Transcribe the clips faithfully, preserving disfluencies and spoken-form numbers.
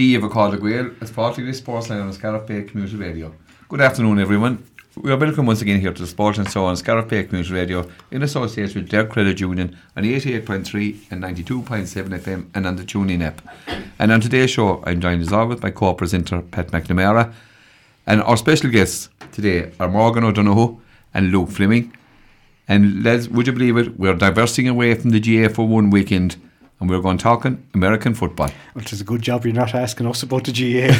Díobh Cáilíoch Gael, it's Paul Cleary, Sportsline on Scariff Bay Community Radio. Good afternoon, everyone. We are welcome once again here to the Sport and So on Scariff Bay Community Radio in association with Derg Credit Union on eighty-eight point three and ninety-two point seven F M and on the TuneIn app. And on today's show, I'm joined as always by co-presenter Pat McNamara. And our special guests today are Morgan O'Donoghue and Luke Fleming. And Les, would you believe it, we're diversing away from the G A A for one weekend and we're going talking American football. Which is a good job you're not asking us about the G A A.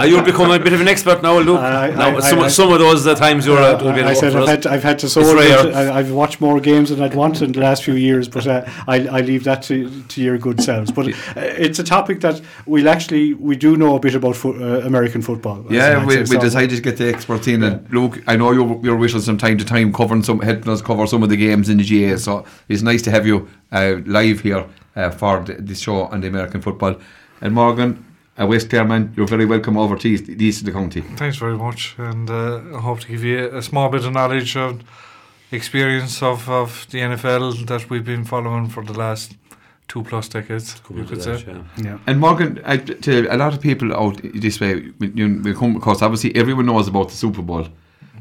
uh, you're becoming a bit of an expert now, Luke. I, I, now, I, some, I, some of those the times you're uh, a bit I said I've had, to, I've had to sort it. I, I've watched more games than I'd wanted in the last few years, but uh, I, I leave that to, to your good selves. But uh, it's a topic that we'll actually, we do know a bit about fo- uh, American football. Yeah, we, we decided to get the expert in. Yeah. And Luke, I know you're, you're with us from time to time covering some, helping us cover some of the games in the G A A, so it's nice to have you uh, live here. Uh, for the, the show on the American football. And Morgan, a West Clare man, you're very welcome over to east, the east of the county. Thanks very much, and uh, I hope to give you a small bit of knowledge and experience of, of the N F L that we've been following for the last two plus decades, you could say. That, yeah. Yeah. And Morgan, I, to a lot of people out this way, you, we come across, obviously everyone knows about the Super Bowl,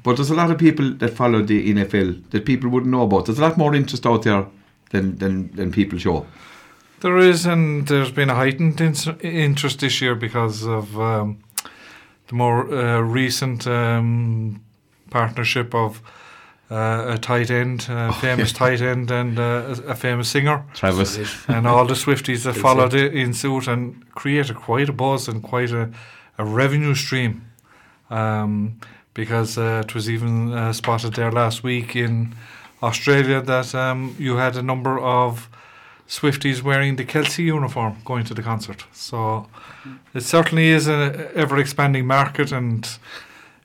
but there's a lot of people that follow the N F L that people wouldn't know about. There's a lot more interest out there than, than, than people show. There is, and there's been a heightened in- interest this year because of um, the more uh, recent um, partnership of uh, a tight end, a oh, famous yeah. tight end, and uh, a famous singer, Travis, and all the Swifties that followed it in suit and created quite a buzz and quite a, a revenue stream. Um, because uh, it was even uh, spotted there last week in Australia that um, you had a number of Swifties wearing the Kelce uniform going to the concert. So it certainly is an ever-expanding market and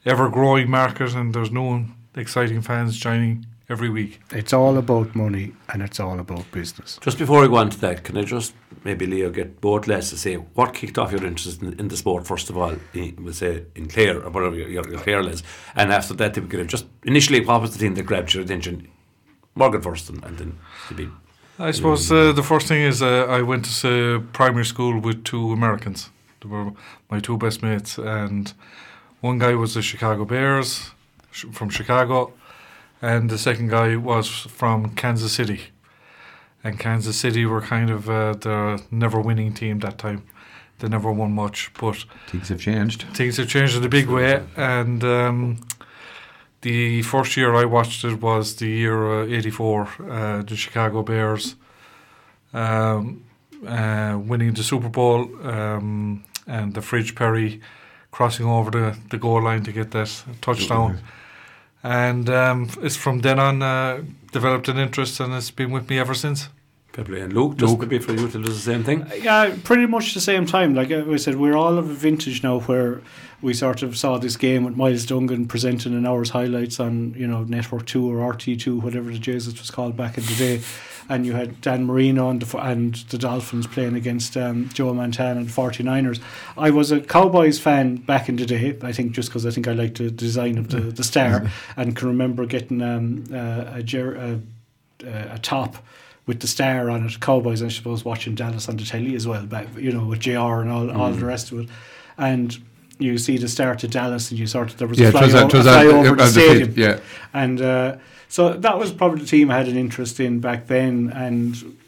ever-growing market, and there's new exciting fans joining every week. It's all about money and it's all about business. Just before I go on to that, can I just maybe, Leo, get both Les to say what kicked off your interest in, in the sport, first of all, in, we'll say in Clare, or whatever your, your, your Clare Les, and after that, they could have just initially, what was the thing that grabbed your attention? Morgan first, and, and then to be... I suppose uh, the first thing is uh, I went to uh, primary school with two Americans. They were my two best mates, and one guy was the Chicago Bears sh- from Chicago, and the second guy was from Kansas City. And Kansas City were kind of uh, the never-winning team that time. They never won much, but things have changed. Things have changed in a big way, and um, the first year I watched it was the year uh, eighty-four, uh, the Chicago Bears um, uh, winning the Super Bowl, um, and the Fridge Perry crossing over the, the goal line to get that touchdown. And um, it's from then on uh, developed an interest, and it's been with me ever since. And Luke, just Luke. Could be for you to do the same thing? Yeah, pretty much the same time. Like I said, we're all of a vintage now where we sort of saw this game with Miles Dungan presenting an hour's highlights on, you know, Network two or R T two, whatever the Jesus was called back in the day. And you had Dan Marino and the, and the Dolphins playing against um, Joe Montana and the forty-niners. I was a Cowboys fan back in the day, I think just because I think I liked the design of the, the star and can remember getting um, uh, a, ger- uh, uh, a top with the star on it, Cowboys, I suppose, watching Dallas on the telly as well, but, you know, with J R and all, mm. all the rest of it. And you see the start to Dallas and you sort of, there was yeah, a fly, o- a, a fly a, over a, the stadium. The yeah. And uh, so that was probably the team I had an interest in back then. And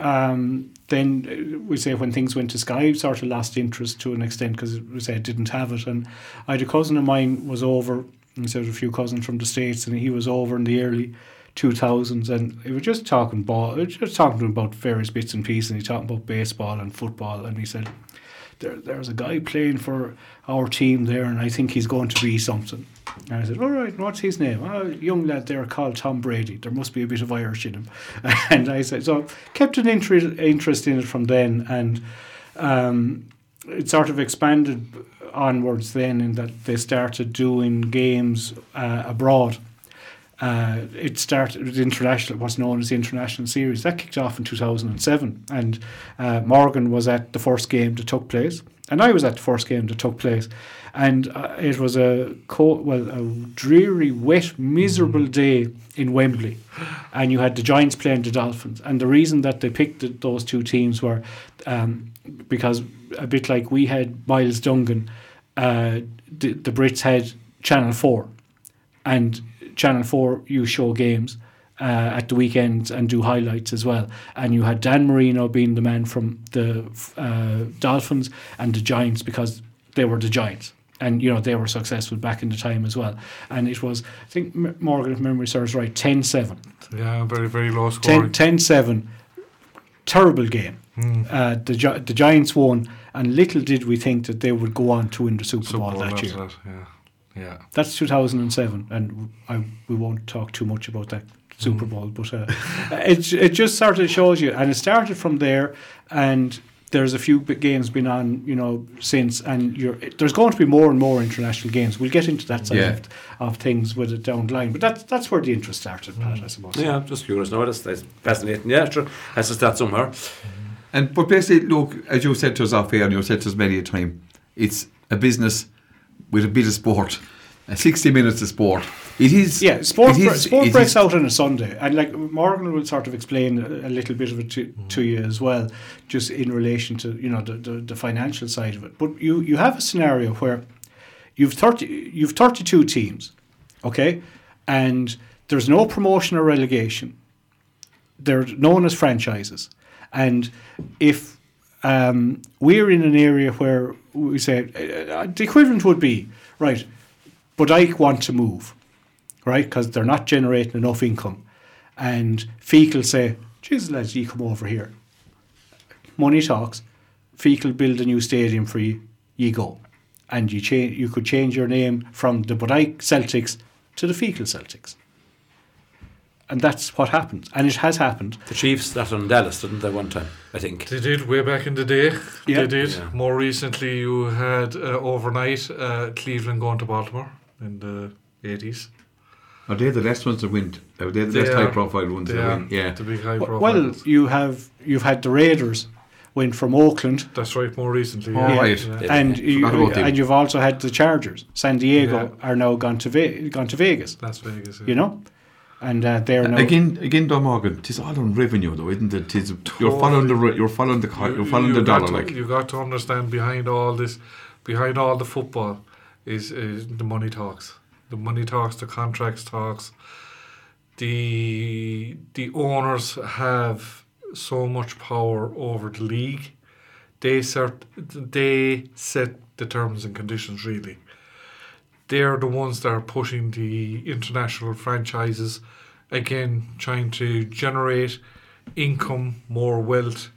um, then we say when things went to Sky, sort of lost interest to an extent because we say it didn't have it. And I had a cousin of mine was over, and so there was a few cousins from the States, and he was over in the early two thousands, and we were just talking ball. We were just talking to him about various bits and pieces, and he talking about baseball and football, and he said, there, there's a guy playing for our team there, and I think he's going to be something. And I said, all right, what's his name? Oh, young lad there called Tom Brady. There must be a bit of Irish in him. And I said, so kept an inter- interest in it from then, and um, it sort of expanded onwards then in that they started doing games uh, abroad. Uh, it started with international, what's known as the International Series. That kicked off in two thousand seven, and uh, Morgan was at the first game that took place, and I was at the first game that took place. And uh, it was a cold, well, a dreary, wet, miserable day in Wembley, and you had the Giants playing the Dolphins. And the reason that they picked the, those two teams were um, because a bit like we had Miles Dungan, uh, the, the Brits had Channel four, and Channel four, you show games uh, at the weekends and do highlights as well. And you had Dan Marino being the man from the uh, Dolphins and the Giants, because they were the Giants. And, you know, they were successful back in the time as well. And it was, I think, Morgan, if memory serves right, ten seven. Yeah, very, very low scoring. ten seven. Terrible game. Mm. Uh, the Gi- the Giants won, and little did we think that they would go on to win the Super, Super Bowl, Bowl that year. That, yeah. Yeah, that's two thousand seven, and I, we won't talk too much about that Super mm. Bowl, but uh, it it just sort of shows you, and it started from there, and there's a few games been on, you know, since, and you're, there's going to be more and more international games. We'll get into that side yeah. of, of things with it down the line, but that's that's where the interest started, Pat, mm. I suppose. Yeah, I'm just curious now. That's, that's fascinating. Yeah, sure, has to start somewhere. And but basically, look, as you said to us off air, and you've said to us many a time, it's a business with a bit of sport, uh, sixty minutes of sport. It is, yeah. Sport, bre- is, sport breaks is. out on a Sunday, and like Morgan will sort of explain a, a little bit of it to, mm. to you as well, just in relation to, you know, the, the, the financial side of it. But you, you have a scenario where you've thirty you've thirty two teams, okay, and there's no promotion or relegation. They're known as franchises, and if um, we're in an area where we say, uh, the equivalent would be, right, but I want to move, right, because they're not generating enough income. And Fecal say, Jesus, lads, you come over here. Money talks. Fecal build a new stadium for you, you go. And you change. You could change your name from the Budike Celtics to the Fecal Celtics. And that's what happened, and it has happened. The Chiefs, that on Dallas, didn't they, one time, I think? They did, way back in the day. Yeah. They did. Yeah. More recently, you had, uh, overnight, uh, Cleveland going to Baltimore in the eighties. Are they the last ones that win? Are they the they last high-profile ones that win? Yeah, the big high-profile well, ones. Well, you have, you've had the Raiders win from Oakland. That's right, more recently. Yeah. Oh, right. Yeah. And, yeah. You, and you've also had the Chargers. San Diego yeah. are now gone to, Ve- gone to Vegas. Las Vegas, yeah. You know? And uh, they're now again, again, Don Morgan. It's all on revenue, though, isn't it? Tis, you're following the, you're following the, you're following you, you the dollar. To, like you got to understand behind all this, behind all the football, is, is the money talks. The money talks. The contracts talks. The the owners have so much power over the league. They set, they set the terms and conditions, really. They're the ones that are pushing the international franchises, again, trying to generate income, more wealth.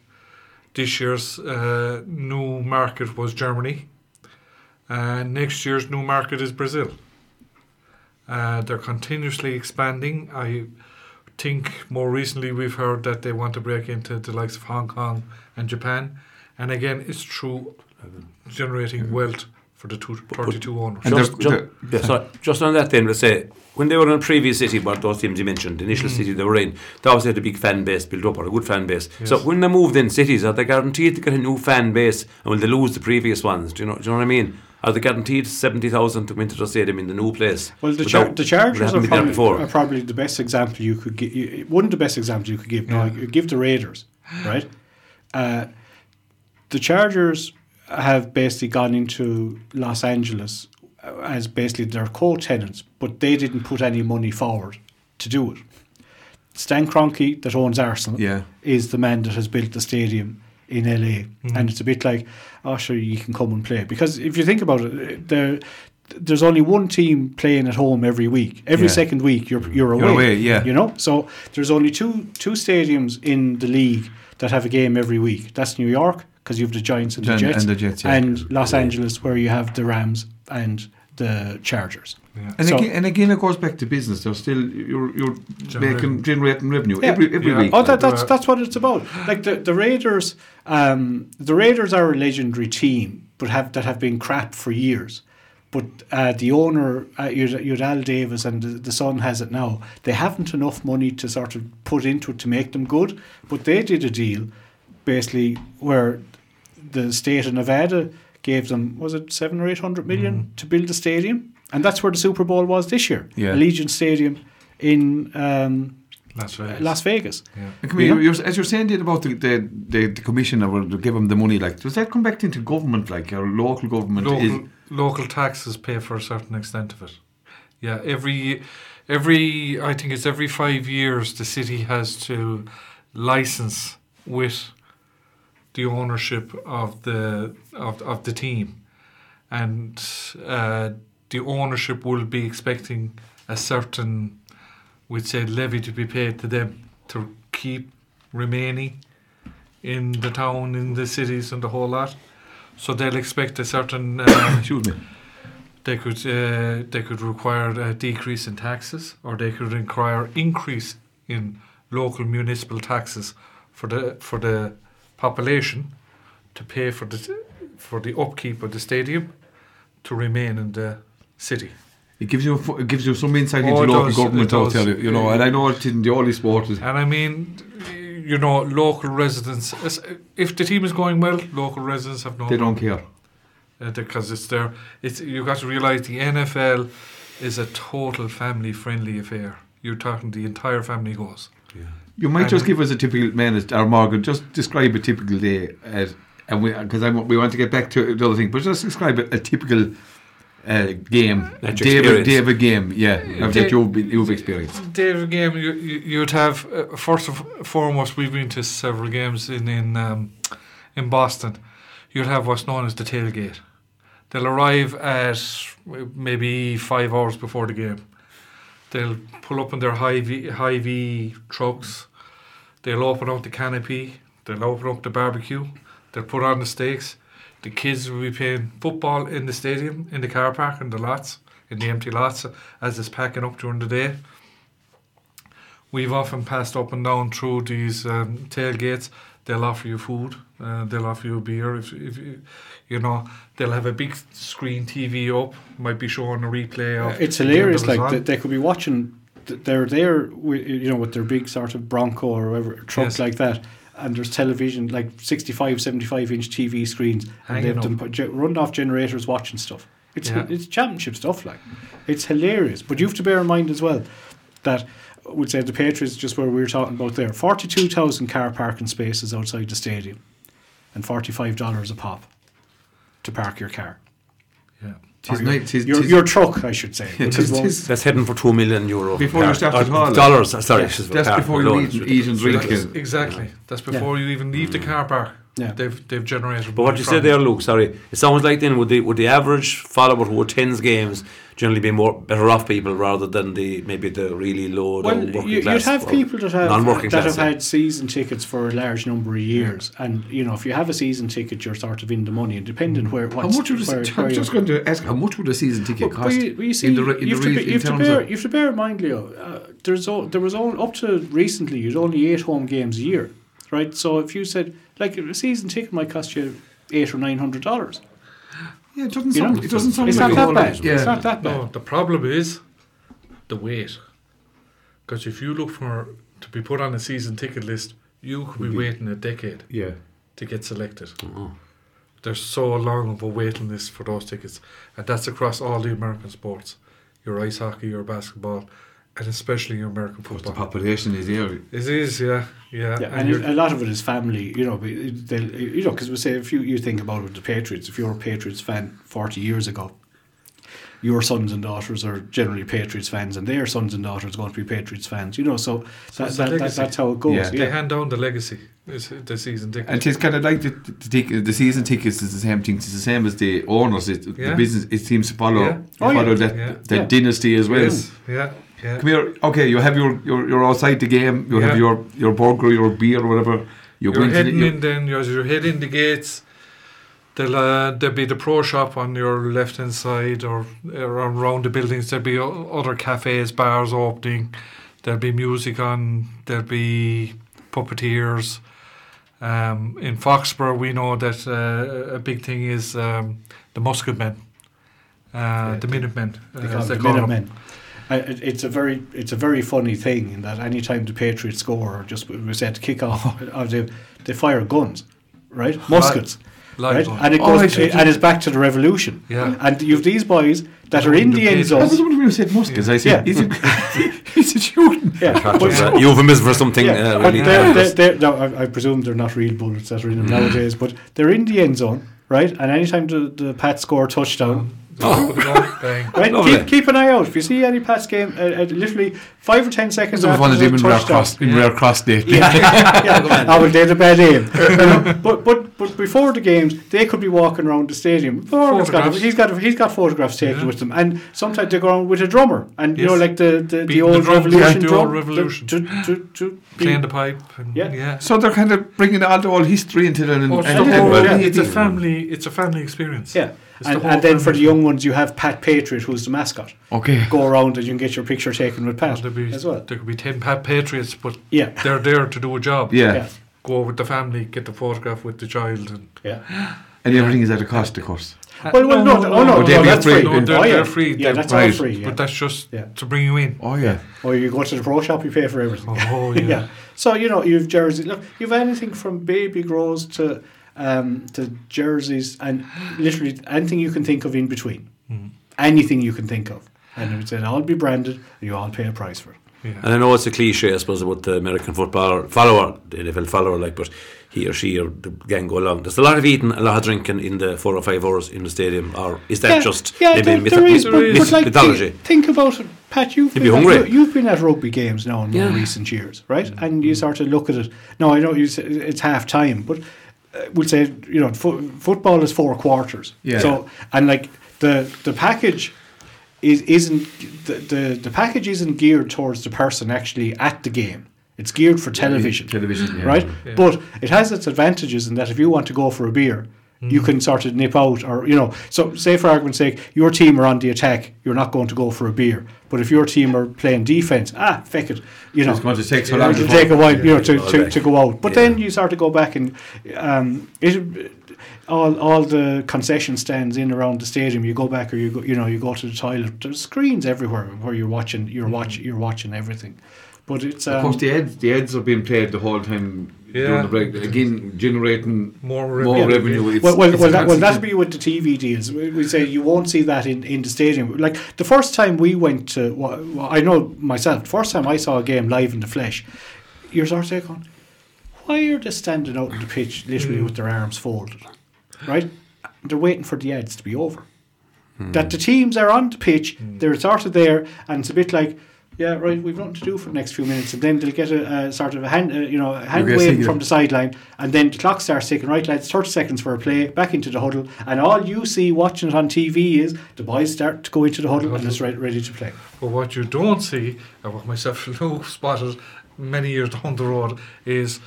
This year's uh, new market was Germany. And uh, next year's new market is Brazil. Uh, they're continuously expanding. I think more recently we've heard that they want to break into the likes of Hong Kong and Japan. And again, it's through generating wealth for the two, thirty-two owners. Just, just, yeah. Sorry, just on that then, let's say, when they were in a previous city, what those teams you mentioned, the initial mm. city they were in, they obviously had a big fan base built up, or a good fan base. Yes. So when they moved in cities, are they guaranteed to get a new fan base, and will they lose the previous ones? Do you know, do you know what I mean? Are they guaranteed seventy thousand to come into the stadium in the new place? Well, the, char- the Chargers are probably, are probably the best example you could give. One of the best examples you could give. Yeah. No, give the Raiders, right? Uh, the Chargers have basically gone into Los Angeles as basically their co-tenants, but they didn't put any money forward to do it. Stan Kroenke, that owns Arsenal, yeah. is the man that has built the stadium in L A. Mm. And it's a bit like, oh, sure, you can come and play. Because if you think about it, there, there's only one team playing at home every week. Every yeah. second week, you're you're away. You're away, yeah. You know? So there's only two two stadiums in the league that have a game every week. That's New York, because you have the Giants and the and, Jets, and, the Jets yeah. and Los Angeles, where you have the Rams and the Chargers. Yeah. And, so, again, and again, it goes back to business. They're still you're you're generating, making, generating revenue yeah. every every yeah. week. Oh, that, that's that's what it's about. Like the the Raiders, um, the Raiders are a legendary team, but have that have been crap for years. But uh, the owner, uh, Udall Davis, and the, the son has it now. They haven't enough money to sort of put into it to make them good. But they did a deal, basically, where the state of Nevada gave them, was it seven or eight hundred million mm. to build a stadium? And that's where the Super Bowl was this year. Yeah. Allegiant Stadium in um, Las Vegas. Las Vegas. Yeah. Be, you know? you're, as you're saying about the the, the, the commissioner will give them the money, like, does that come back into government, like your local government? Local, is, local taxes pay for a certain extent of it. Yeah, every every I think it's every five years the city has to license with the ownership of the of of the team, and uh, the ownership will be expecting a certain, we'd say, levy to be paid to them to keep remaining in the town, in the cities, and the whole lot. So they'll expect a certain. Uh, they could uh, they could require a decrease in taxes, or they could require increase in local municipal taxes for the for the population to pay for the for the upkeep of the stadium to remain in the city. It gives you it gives you some insight oh, into local does, government, I'll tell you. You know, yeah. And I know it's in the only sport. And I mean, you know, local residents. If the team is going well, local residents have no. They don't care because uh, it's there. It's you got to realise the N F L is a total family friendly affair. You're talking the entire family goes. Yeah. You might and just give us a typical man, or Morgan, just describe a typical day, as, and we because we want to get back to the other thing, but just describe a, a typical. Uh, game, a day of, day of a game, yeah, of that you've, you've experienced. Day of a game, you, you, you'd have, uh, first and foremost, we've been to several games in in, um, in Boston. You'd have what's known as the tailgate. They'll arrive at maybe five hours before the game. They'll pull up in their Hy-Vee, Hy-Vee trucks. They'll open up the canopy. They'll open up the barbecue. They'll put on the steaks. The kids will be playing football in the stadium, in the car park, in the lots, in the empty lots, as it's packing up during the day. We've often passed up and down through these um, tailgates. They'll offer you food. Uh, they'll offer you a beer. If, if you, you know, they'll have a big screen T V up. Might be showing a replay of. It's hilarious. The like they could be watching. They're there, with, you know, with their big sort of Bronco or whatever truck yes. like that. And there's television, like sixty-five, seventy-five inch T V screens, and they've done run off generators watching stuff. It's yeah. it's championship stuff, like it's hilarious. But you have to bear in mind as well that I would say the Patriots, just where we were talking about there, forty-two thousand car parking spaces outside the stadium, and forty-five dollars a pop to park your car. Yeah. Tis your, tis, tis your, your truck, I should say. Yeah, tis, tis. That's heading for two million euro. Before car, you start at all. Dollars, sorry. Yes, that's car, before you eat, eat and drink. That's, exactly. Yeah. That's before yeah. you even leave mm. the car park. Yeah. They've they've generated. But what you said there, Luke, sorry, it sounds like then would the would the average follower who attends games generally be more better off people rather than the maybe the really low well, working you, class. You'd have people that have that class, have yeah. had season tickets for a large number of years, yeah. and you know if you have a season ticket, you're sort of in the money, and depending mm. where. What's, how much would where, a, where I'm just going to ask how much would a season ticket well, cost? Well, you, well, you see, in the, in you, have the re- be, you, have to bear, you have to bear in mind, Leo. Uh, there's all, there was all, up to recently, you'd only eight home games a year, right? So if you said. Like a season ticket might cost you eight or nine hundred dollars. Yeah, it doesn't you sound. Know? It doesn't sound. It's like not that bad. Yeah. It's not that bad. No, the problem is the wait. Because if you look for to be put on a season ticket list, you could be waiting a decade. Yeah. To get selected. Mm-hmm. There's so long of a waiting list for those tickets, and that's across all the American sports: your ice hockey, your basketball. And especially in American football. The population is here. It is, yeah, yeah. yeah and, and a lot of it is family, you know. They, you know, because we say if you, you think about it with the Patriots, if you're a Patriots fan forty years ago, your sons and daughters are generally Patriots fans, and their sons and daughters are going to be Patriots fans, you know. So, so that, that, that, that's how it goes. Yeah. Yeah. They hand down the legacy. It's the season tickets. And it's kind of like the the, the season tickets is the same thing. It's the same as the owners. It, yeah. The business it seems to follow yeah. oh, follow yeah. that yeah. that yeah. dynasty as well. Yes. Yeah. Yeah. Come here. Okay, you have your you're your outside the game. You yeah. have your your burger, your beer, or whatever. You you're heading the, in. Then you're, you're heading the gates. There'll uh, there'll be the pro shop on your left hand side, or, or around the buildings. There'll be other cafes, bars opening. There'll be music on. There'll be puppeteers. Um, in Foxborough, we know that uh, a big thing is um, the musketmen. uh, the, the Minutemen. Uh, they call them the Minutemen. Uh, it, it's a very, it's a very funny thing in that any time the Patriots score, or just we said to kick off, or they, they fire guns, right? Muskets. Right? And it goes oh, to, and it's back to the revolution. Yeah. And you've these boys that are in the end zone. I was wondering when you said muskets. I said, is it, is it shooting? Yeah. Euphemism for something. Yeah. Uh, really they're, they're, they're, no, I, I presume they're not real bullets that are in them nowadays, but they're in the end zone, right? And anytime the, the Pats score a touchdown, oh. right? keep, keep an eye out. If you see any Pats game, uh, uh, literally five or ten seconds after one of them in rare cross, in rare cross day. Yeah, yeah. yeah. I will date a bad aim. uh, but but but before the games, they could be walking around the stadium. He's got, he's got he's got photographs taken yeah. with them, and sometimes they go around with a drummer, and yes. you know, like the the, the old the revolution, the old revolution, to, to, to playing the pipe. And yeah. yeah. So they're kind of bringing all the old history into it, and, oh, and so oh, yeah. it's a family, it's a family experience. Yeah. And, the and then for the young ones, you have Pat Patriot, who's the mascot. Okay. Go around and you can get your picture taken with Pat well, be, as well. There could be ten Pat Patriots, but yeah. they're there to do a job. Yeah. yeah. Go with the family, get the photograph with the child. And yeah. And yeah. everything is at a cost, of course. Uh, well, well, no, no, no, no, no, no, no that's free. free. No, they're, oh, yeah. they're free. Yeah, they're that's all free. Yeah. But that's just yeah. to bring you in. Oh, yeah. Or you go to the pro shop, you pay for everything. Oh, yeah. yeah. So, you know, you've jerseys. Look, you've anything from baby grows to... Um, to jerseys and literally anything you can think of in between. Mm. Anything you can think of. And it's all be branded, and you all pay a price for it. Yeah. And I know it's a cliche, I suppose, about the American footballer, follower, the N F L follower, like, but he or she or the gang go along. There's a lot of eating, a lot of drinking in the four or five hours in the stadium, or is that yeah, just yeah, maybe myth- is, myth- but, myth- but like mythology? Think, think about it, Pat. You've been, be hungry. At, you've been at rugby games now in yeah. recent years, right? Mm-hmm. And you sort of look at it. No, I know you say it's half time, but. We'll say, you know, fo- football is four quarters. Yeah. So and like the the package is isn't the, the the package isn't geared towards the person actually at the game. It's geared for television. Television, yeah. right? Yeah. But it has its advantages in that if you want to go for a beer, mm. you can sort of nip out, or you know. So say for argument's sake, your team are on the attack. You're not going to go for a beer. But if your team are playing defence, ah, feck it, you know, it's going to take so long. It'll take a while, you know, to, to, to go out. But yeah. then you start to go back and um, it, all all the concession stands in around the stadium. You go back, or you go, you know, you go to the toilet. There's screens everywhere where you're watching. You're mm. watch. You're watching everything. But it's um, of course the ads. The ads are being played the whole time. Yeah. The break, again, generating more, re- more yeah. revenue. It's, well, well, it's well, that, well, that'll be with the T V deals. We, we say you won't see that in, in the stadium. Like the first time we went to, well, I know myself, the first time I saw a game live in the flesh, you're sort of saying, why are they standing out on the pitch literally mm. with their arms folded? Right? They're waiting for the ads to be over. Mm. That the teams are on the pitch, mm. they're sort of there, and it's a bit like, yeah, right, we've nothing to do for the next few minutes, and then they'll get a, a sort of a hand, uh, you know, a hand wave from the sideline, and then the clock starts ticking. Right, lads, thirty seconds for a play, back into the huddle, and all you see watching it on T V is the boys start to go into the huddle, the huddle. and it's right, ready to play. But what you don't see, and what myself and Lou spotted many years down the road, is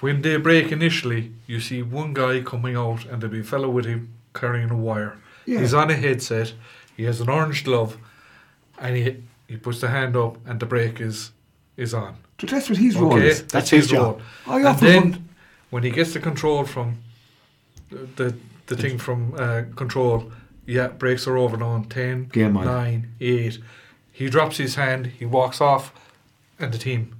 when they break initially, you see one guy coming out, and there'll be a fellow with him carrying a wire. Yeah. He's on a headset, he has an orange glove, and he... He puts the hand up and the brake is is on. So that's what his role okay, is. That's, that's his, his role. I and often then want... when he gets the control from the the thing from uh, control, yeah, brakes are over now. Ten, Game nine, on. eight. He drops his hand. He walks off, and the team,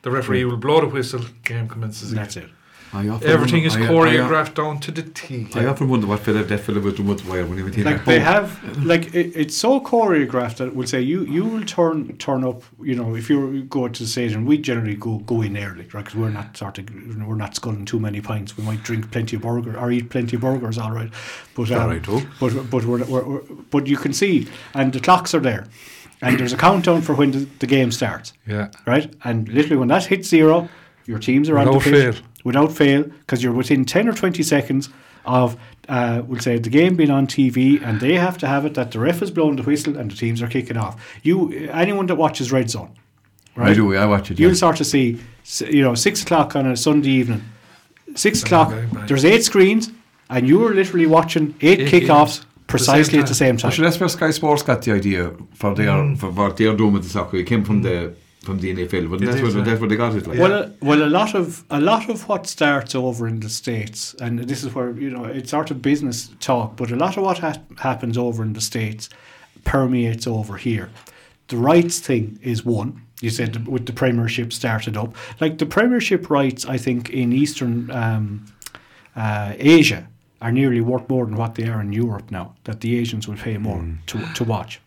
the referee will blow the whistle. Game commences again. That's it. Everything is choreographed down to the T. I often wonder what fella that fella was doing with wire when he was like they have like it, it's so choreographed that we'll say you you will turn turn up, you know, if you go to the stadium, we generally go go in early, right? Because we're not sort of we're not sculling too many pints. We might drink plenty of burger or eat plenty of burgers, all right. But um, all right, oh. but but we're, we're, we're, but you can see, and the clocks are there, and there's a countdown for when the, the game starts. Yeah, right. And literally when that hits zero, your teams are on no the pitch. Fail. Without fail, because you're within ten or twenty seconds of, uh, we'll say, the game being on T V, and they have to have it that the ref is blowing the whistle and the teams are kicking off. You, anyone that watches Red Zone, right? I do, I watch it. You'll yeah. start to see, you know, six o'clock on a Sunday evening. six o'clock, there's eight screens, and you are literally watching eight, eight kickoffs precisely at the same time. Actually, that's where Sky Sports got the idea for, their, mm. for what they're doing with the soccer. It came from mm. the... from the N F L, but that's what, that's what they got it like. Well, yeah. a, well, a lot of a lot of what starts over in the States, and this is where, you know, it's sort of business talk, but a lot of what ha- happens over in the States permeates over here. The rights thing is one. You said the, with the Premiership started up, like the Premiership rights, I think in Eastern um, uh, Asia are nearly worth more than what they are in Europe now, that the Asians will pay more mm. to to watch.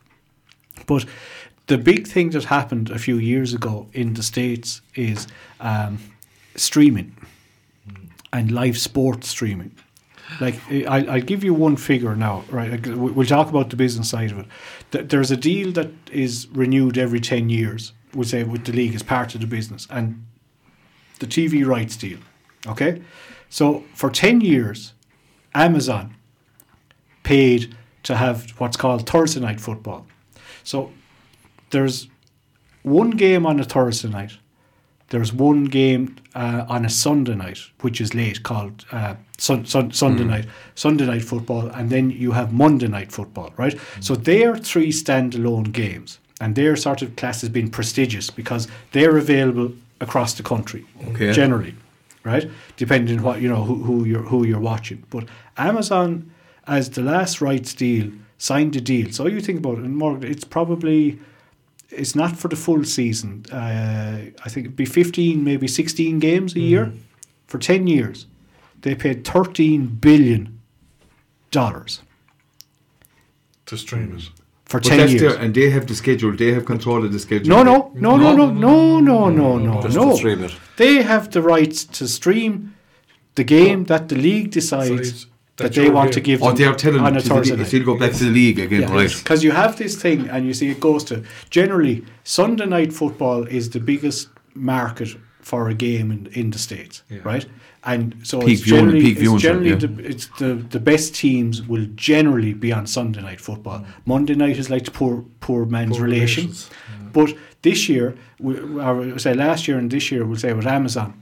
But the big thing that happened a few years ago in the States is um, streaming and live sports streaming. Like, I'll, I'll give you one figure now, right? We'll talk about the business side of it. There's a deal that is renewed every ten years, we'll say, with the league as part of the business, and the T V rights deal, okay? So for ten years, Amazon paid to have what's called Thursday night football. So there's one game on a Thursday night. There's one game uh, on a Sunday night, which is late, called uh, sun, sun, Sunday mm. night, Sunday night football, and then you have Monday night football, right? Mm. So they are three standalone games, and their sort of class has been prestigious because they're available across the country, okay. generally, right? Depending on what you know who, who you're who you're watching. But Amazon, as the last rights deal, signed a deal. So you think about it, and Morgan, it's probably. It's not for the full season. Uh, I think it'd be fifteen, maybe sixteen games a mm. year for ten years. They paid thirteen billion dollars to stream it for but ten years, their, and they have the schedule. They have control of the schedule. No, no, no, no, no, no, no, no, no. Just no. To stream it. They have the rights to stream the game that the league decides. So That, that they want game. to give them oh, they are telling on a Thursday night. Still go back to the league again, yeah. right? Because you have this thing, and you see it goes to generally Sunday night football is the biggest market for a game in, in the States, yeah. right? And so peak it's generally, viewing, peak it's, viewing, generally yeah. the, it's the the best teams will generally be on Sunday night football. Mm. Monday night is like the poor poor man's poor relation. Relations. Yeah. But this year, we, or say last year and this year, we'll say with Amazon.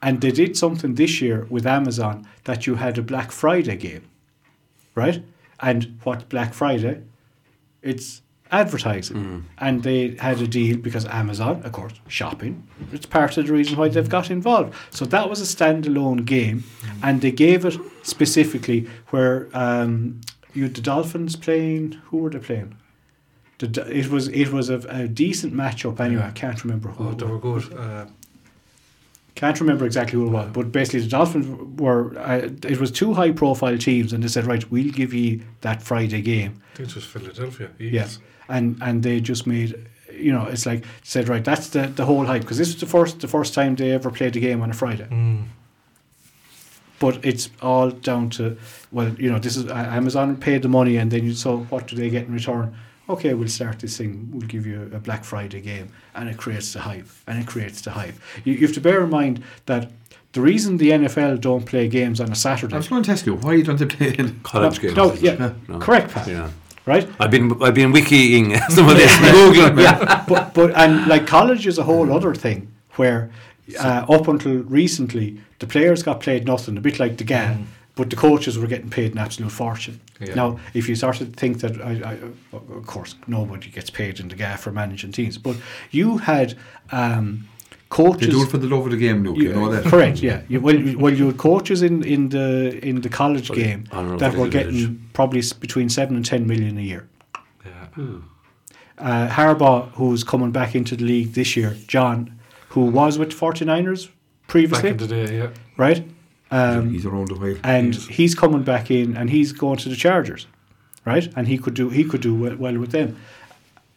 And they did something this year with Amazon that you had a Black Friday game, right? And what Black Friday? It's advertising. Mm. And they had a deal because Amazon, of course, shopping. It's part of the reason why they've got involved. So that was a standalone game. Mm. And they gave it specifically where um, you had the Dolphins playing. Who were they playing? The, it was it was a, a decent matchup anyway. Yeah. I can't remember who. Oh, they were good. Uh, Can't remember exactly who it was, but basically the Dolphins were, uh, it was two high-profile teams, and they said, right, we'll give you that Friday game. I think it was Philadelphia. Yes. Yeah. And and they just made, you know, it's like, said, right, that's the, the whole hype, because this was the first, the first time they ever played a game on a Friday. Mm. But it's all down to, well, you know, this is, uh, Amazon paid the money, and then you so what do they get in return? Okay, we'll start this thing, we'll give you a Black Friday game, and it creates the hype, and it creates the hype. You, you have to bear in mind that the reason the N F L don't play games on a Saturday... I was going to ask you, why don't they play in college no, games? No, yeah, no. Correct, Pat. Yeah. Right? I've been I've been wikiing some of this, Googling. Yeah, but, but, and like college is a whole mm-hmm. other thing, where uh, up until recently, the players got played nothing, a bit like the G A N. Mm-hmm. But the coaches were getting paid an absolute fortune. Yeah. Now, if you sort of think that, I, I, of course, nobody gets paid in the G A A for managing teams, but you had um, coaches. They do it for the love of the game, Luke. You, you know that. Correct. Yeah. You, well, you, well, you had coaches in, in the in the college well, game that were getting village. probably between seven and ten million a year. Yeah. Mm. Uh, Harbaugh, who's coming back into the league this year, John, who was with the forty-niners previously, back in the day, yeah, right. Um, he's around the way, and he he's coming back in, and he's going to the Chargers, right? And he could do he could do well, well with them.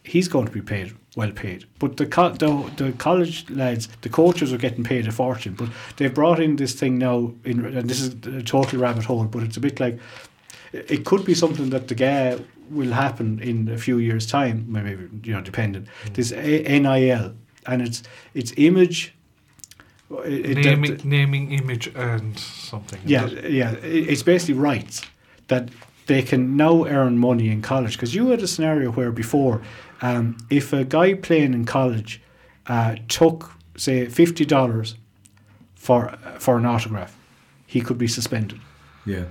He's going to be paid well paid, but the, co- the the college lads, the coaches are getting paid a fortune. But they've brought in this thing now, in, and this is a total rabbit hole. But it's a bit like it could be something that the guy will happen in a few years' time, maybe you know, depending mm. this N I L, and it's it's image. It, it, naming, that, naming, image, and something. Yeah, yeah. It, it's basically rights that they can now earn money in college. Because you had a scenario where before, um, if a guy playing in college uh, took, say, fifty dollars for for an autograph, he could be suspended. Yeah.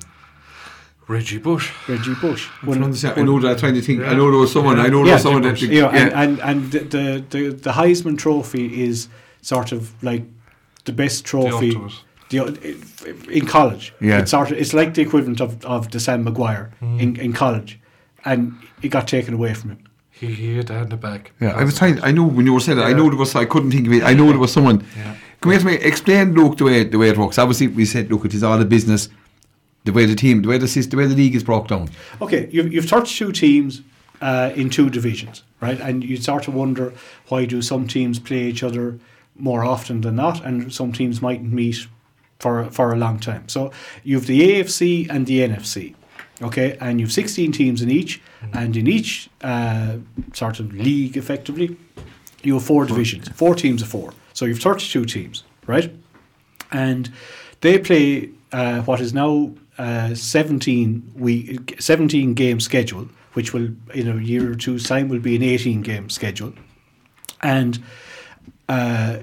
Reggie Bush. Reggie Bush. Well, I know that. I'm trying to think. Yeah. I know there was someone. I know there was yeah, someone that. You know, yeah. And, and, and the, the the Heisman Trophy is sort of like the best trophy the the, in college. Yeah. It's sort of, it's like the equivalent of, of the Sam Maguire mm. in, in college, and it got taken away from him. He hit that in the back. Yeah, I was trying. I know when you were saying that. Yeah. I know there was. I couldn't think of it. I know there was someone. Yeah. Come here to me. Explain, look, the way the way it works. Obviously, we said, look, it is all a business. The way the team, the way the system, the way the league is broke down. Okay, you've you've thirty-two teams uh, in two divisions, right? And you start to wonder, why do some teams play each other more often than not, and some teams mightn't meet for for a long time. So you've the A F C and the N F C, okay, and you've sixteen teams in each, and in each uh, sort of league, effectively, you have four divisions, four teams of four. So you've thirty-two teams, right? And they play uh, what is now Uh, seventeen we seventeen game schedule, which will in a year or two's time will be an eighteen game schedule, and uh,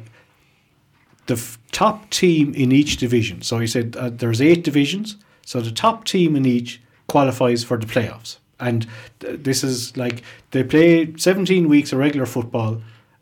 the f- top team in each division. So he said uh, there's eight divisions, so the top team in each qualifies for the playoffs, and th- this is like they play seventeen weeks of regular football,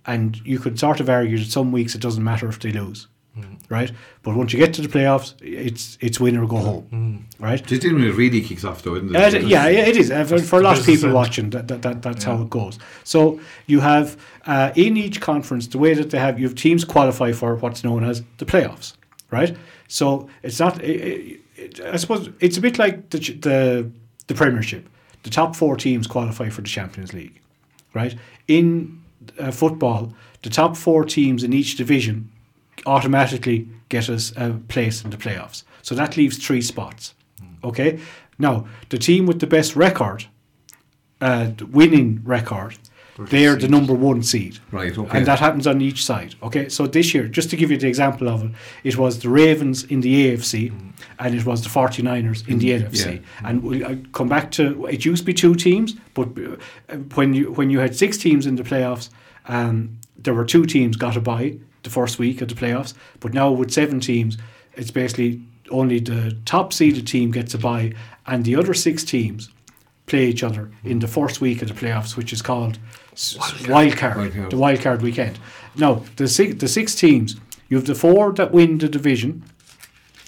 and you could sort of argue that some weeks it doesn't matter if they lose. Mm. Right, but once you get to the playoffs, it's it's win or go home. Mm. Right, this didn't really kicks off though, isn't it? Uh, yeah, it is uh, for, for a lot of people watching. That, that, that that's yeah. how it goes. So you have uh, in each conference the way that they have you have teams qualify for what's known as the playoffs. Right, so it's not. It, it, I suppose it's a bit like the the the Premiership. The top four teams qualify for the Champions League. Right, in uh, football, the top four teams in each division automatically get us a place in the playoffs. So that leaves three spots. Okay? Now, the team with the best record, uh, the winning record, they are the number one seed. Right, okay. And that happens on each side. Okay? So this year, just to give you the example of it, it was the Ravens in the A F C mm. and it was the forty-niners in the mm. N F C. Yeah. And we'll I'll come back to, it used to be two teams, but when you when you had six teams in the playoffs, um, there were two teams got a bye the first week of the playoffs, but now with seven teams, it's basically only the top seeded team gets a bye, and the other six teams play each other in the first week of the playoffs, which is called Wild, wild, card, wild card, the Wild Card weekend. Now, the six, the six teams, you have the four that win the division.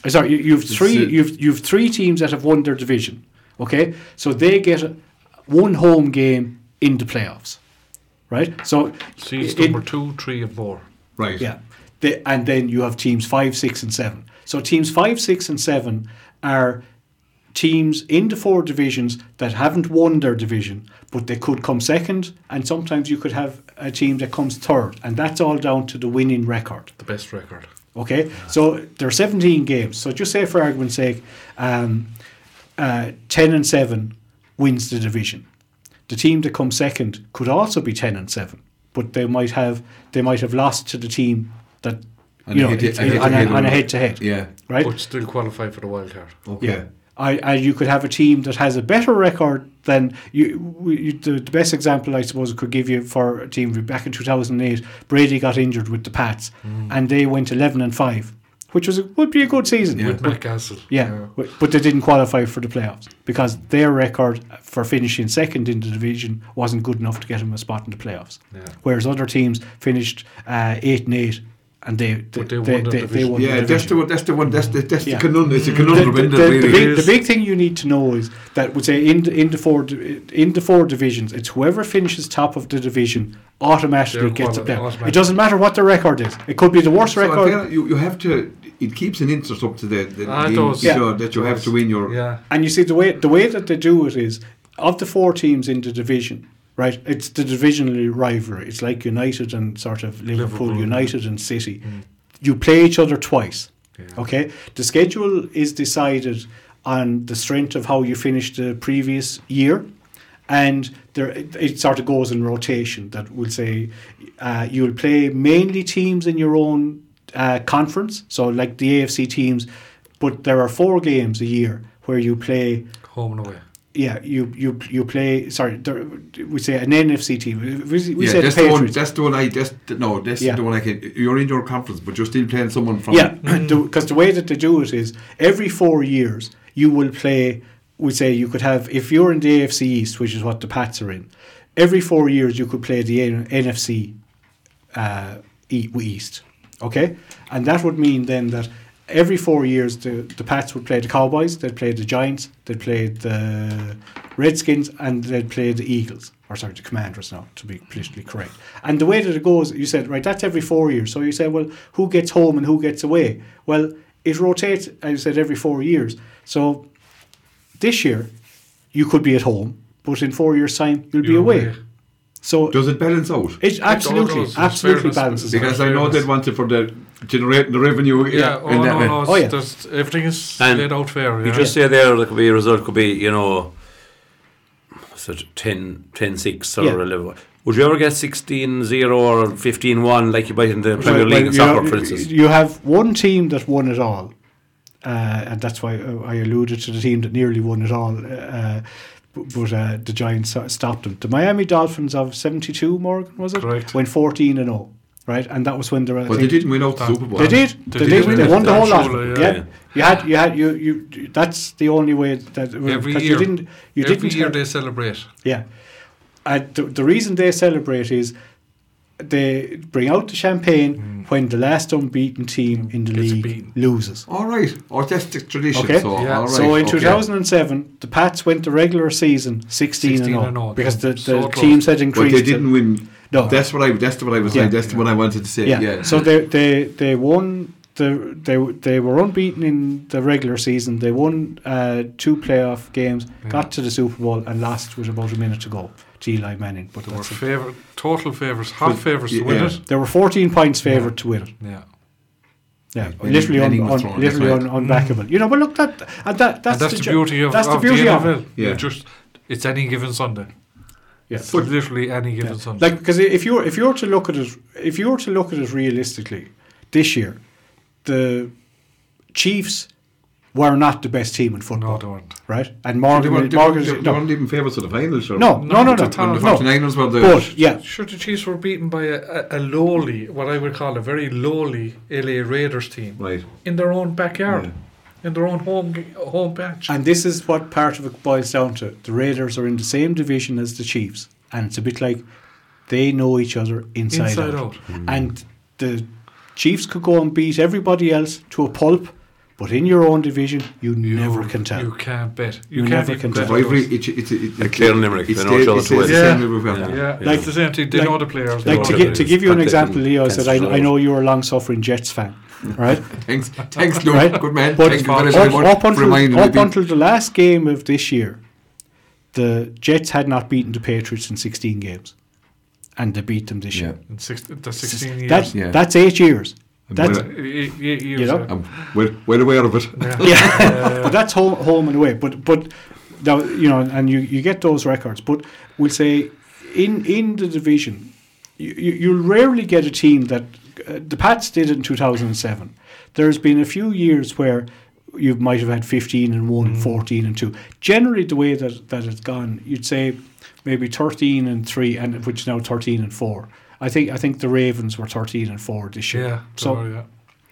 Sorry, you, you've three, you've you've three teams that have won their division. Okay, so they get one home game in the playoffs, right? So seeds number two, three, and four. Right. Yeah. They, and then you have teams five, six, and seven. So teams five, six, and seven are teams in the four divisions that haven't won their division, but they could come second, and sometimes you could have a team that comes third, and that's all down to the winning record. The best record. Okay. Yeah. So there are seventeen games. So just say, for argument's sake, um, uh, ten and seven wins the division. The team that comes second could also be ten and seven. But they might have they might have lost to the team that you and know head to, it, on a head to head. Yeah, right. But still qualify for the wild card. Okay. Yeah, I and you could have a team that has a better record than you. you the, the best example I suppose I could give you for a team back in two thousand eight, Brady got injured with the Pats, mm. and they went eleven and five, which was a, would be a good season. Yeah, with Newcastle. Yeah, yeah, but they didn't qualify for the playoffs because their record for finishing second in the division wasn't good enough to get them a spot in the playoffs. Yeah. Whereas other teams finished uh, eight and eight, and they they, they, they, they, they won. Yeah, the that's the one. That's the one. That's the that's yeah. the conundrum. It's a conundrum. The, the, the, really the, big, the big thing you need to know is that would say in the, in the four in the four divisions, it's whoever finishes top of the division automatically They're gets a playoff. It doesn't matter what the record is. It could be the worst so record. You you have to. It keeps an interest up to the, the ah, game yeah. so that you have to win your. Yeah. And you see the way the way that they do it is of the four teams in the division, right? It's the divisional rivalry. It's like United and sort of Liverpool, Liverpool. United and City. Mm. You play each other twice. Yeah. Okay, the schedule is decided on the strength of how you finished the previous year. And there, it, it sort of goes in rotation. That will say uh, you'll play mainly teams in your own uh, conference, so like the A F C teams. But there are four games a year where you play home and away. Yeah, you you you play. Sorry, there, we say an N F C team. We, we yeah, say that's the, the one. That's the one. I that's no. That's yeah. the one. I can. You're in your conference, but you're still playing someone from. Yeah, because the way that they do it is every four years you will play we say you could have, if you're in the A F C East, which is what the Pats are in, every four years you could play the N F C uh, East, okay? And that would mean then that every four years the, the Pats would play the Cowboys, they'd play the Giants, they'd play the Redskins, and they'd play the Eagles, or sorry, the Commanders now, to be politically correct. And the way that it goes, you said, right, that's every four years. So you said, well, who gets home and who gets away? Well, it rotates, as you said, every four years. So this year, you could be at home, but in four years' time, you'll be You're away. Right. So does it balance out? It absolutely, it absolutely fairness, balances out. Because I know they want it for the generating the revenue. Yeah, yeah. Oh, no, no, oh yeah, everything is and laid out fair. Yeah. You just say there, like, the result could be, you know, so ten six or yeah. eleven. Would you ever get sixteen zero or fifteen one like you might in the Premier League in soccer, for instance? You have one team that won it all, uh, and that's why I alluded to the team that nearly won it all, uh, but uh, the Giants stopped them. The Miami Dolphins of seventy-two, Morgan, was it? Correct. Went fourteen and oh, right? And that was when they were... But well, they didn't win out the Super Bowl. They did. They, they did. Win they won the whole lot. Yeah. Yeah. Yeah. You had, you had, you, you, that's the only way that... Every year. You didn't, you Every didn't year have, they celebrate. Yeah. Uh, the, the reason they celebrate is they bring out the champagne mm. when the last unbeaten team in the Gets league beaten. loses. All right, or that's the tradition. Okay. So, yeah. all right. so in okay. two thousand seven, the Pats went the regular season sixteen and oh because the, the so teams had increased. But they didn't win. No, that's what I. That's what I was yeah. saying. That's yeah. what I wanted to say. Yeah. yeah. So they they they won. The, they they were unbeaten in the regular season. They won uh, two playoff games, yeah. got to the Super Bowl, and lost with about a minute to go to Eli Manning. But they were favor- total favourites, hot but, favourites yeah, to win yeah. it. They were fourteen points favoured yeah. to win it. Yeah, yeah, yeah. literally, un, un, literally un, unbackable. Mm. You know, but look, that and that that's, and that's the, the beauty of that's of the beauty the of it. Yeah. Just it's any given Sunday. Yeah, but literally any given yeah. Sunday. Like, because if you if you were to look at it, if you were to look at it realistically, this year. The Chiefs were not the best team in football, no, right? And Morgan, so they, weren't, Morgan, they, weren't, they weren't even favourites to the finals. Or no, no, no, no. The, no, no, the forty-niners no. were the. But, yeah. Sure, the Chiefs were beaten by a, a, a lowly, what I would call a very lowly L A Raiders team, right? In their own backyard, yeah. in their own home home patch. And this is what part of it boils down to: the Raiders are in the same division as the Chiefs, and it's a bit like they know each other inside, inside out, out. Mm. And the Chiefs could go and beat everybody else to a pulp, but in your own division, you, you never can tell. You can't bet. You, you can't never can bet. Rivalry, it's it's it's a clear Limerick. They know each other too well. Yeah, yeah. Like the same thing. They know the players. Like to give to give you an example, Leo, I said I I know you're a long-suffering Jets fan, right? Thanks, thanks, Leo. Right? Good man. But up until up until the last game of this year, the Jets had not beaten the Patriots in sixteen games. And they beat them this yeah. year. In six, that's sixteen years. That, yeah. That's eight years. That's, well, eight, eight years. You know? I'm well, well aware of it. Yeah. yeah. yeah. But that's home, home and away. But but now, you know, and you, you get those records. But we'll say in in the division, you, you you'll rarely get a team that uh, the Pats did it in two thousand seven. There's been a few years where you might have had fifteen and one, mm. fourteen and two. Generally, the way that that it's gone, you'd say. Maybe thirteen and three, and which is now thirteen and four. I think I think the Ravens were thirteen and four this year. Yeah. So oh, yeah.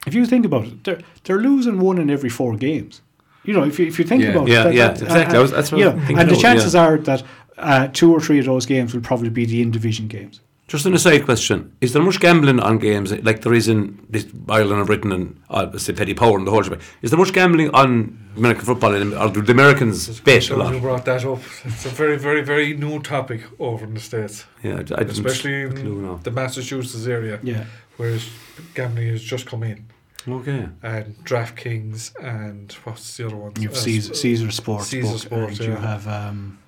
if you think about it, they're they're losing one in every four games. You know, if you if you think yeah. about yeah, it, yeah, that, exactly. Uh, was, that's what yeah, exactly. And the chances yeah. are that uh, two or three of those games will probably be the in-division games. Just an aside question: is there much gambling on games like there is in this Ireland and Britain and uh, say Paddy Power and the whole shit? Is there much gambling on American football, or do the Americans it's bet a lot? You brought that up. It's a very, very, very new topic over in the States. Yeah, I especially in the Massachusetts area. Yeah, where gambling has just come in. Okay. And DraftKings and what's the other one? You have uh, Caesar, Caesar Sports. Caesar Sports. Yeah. You have. Um,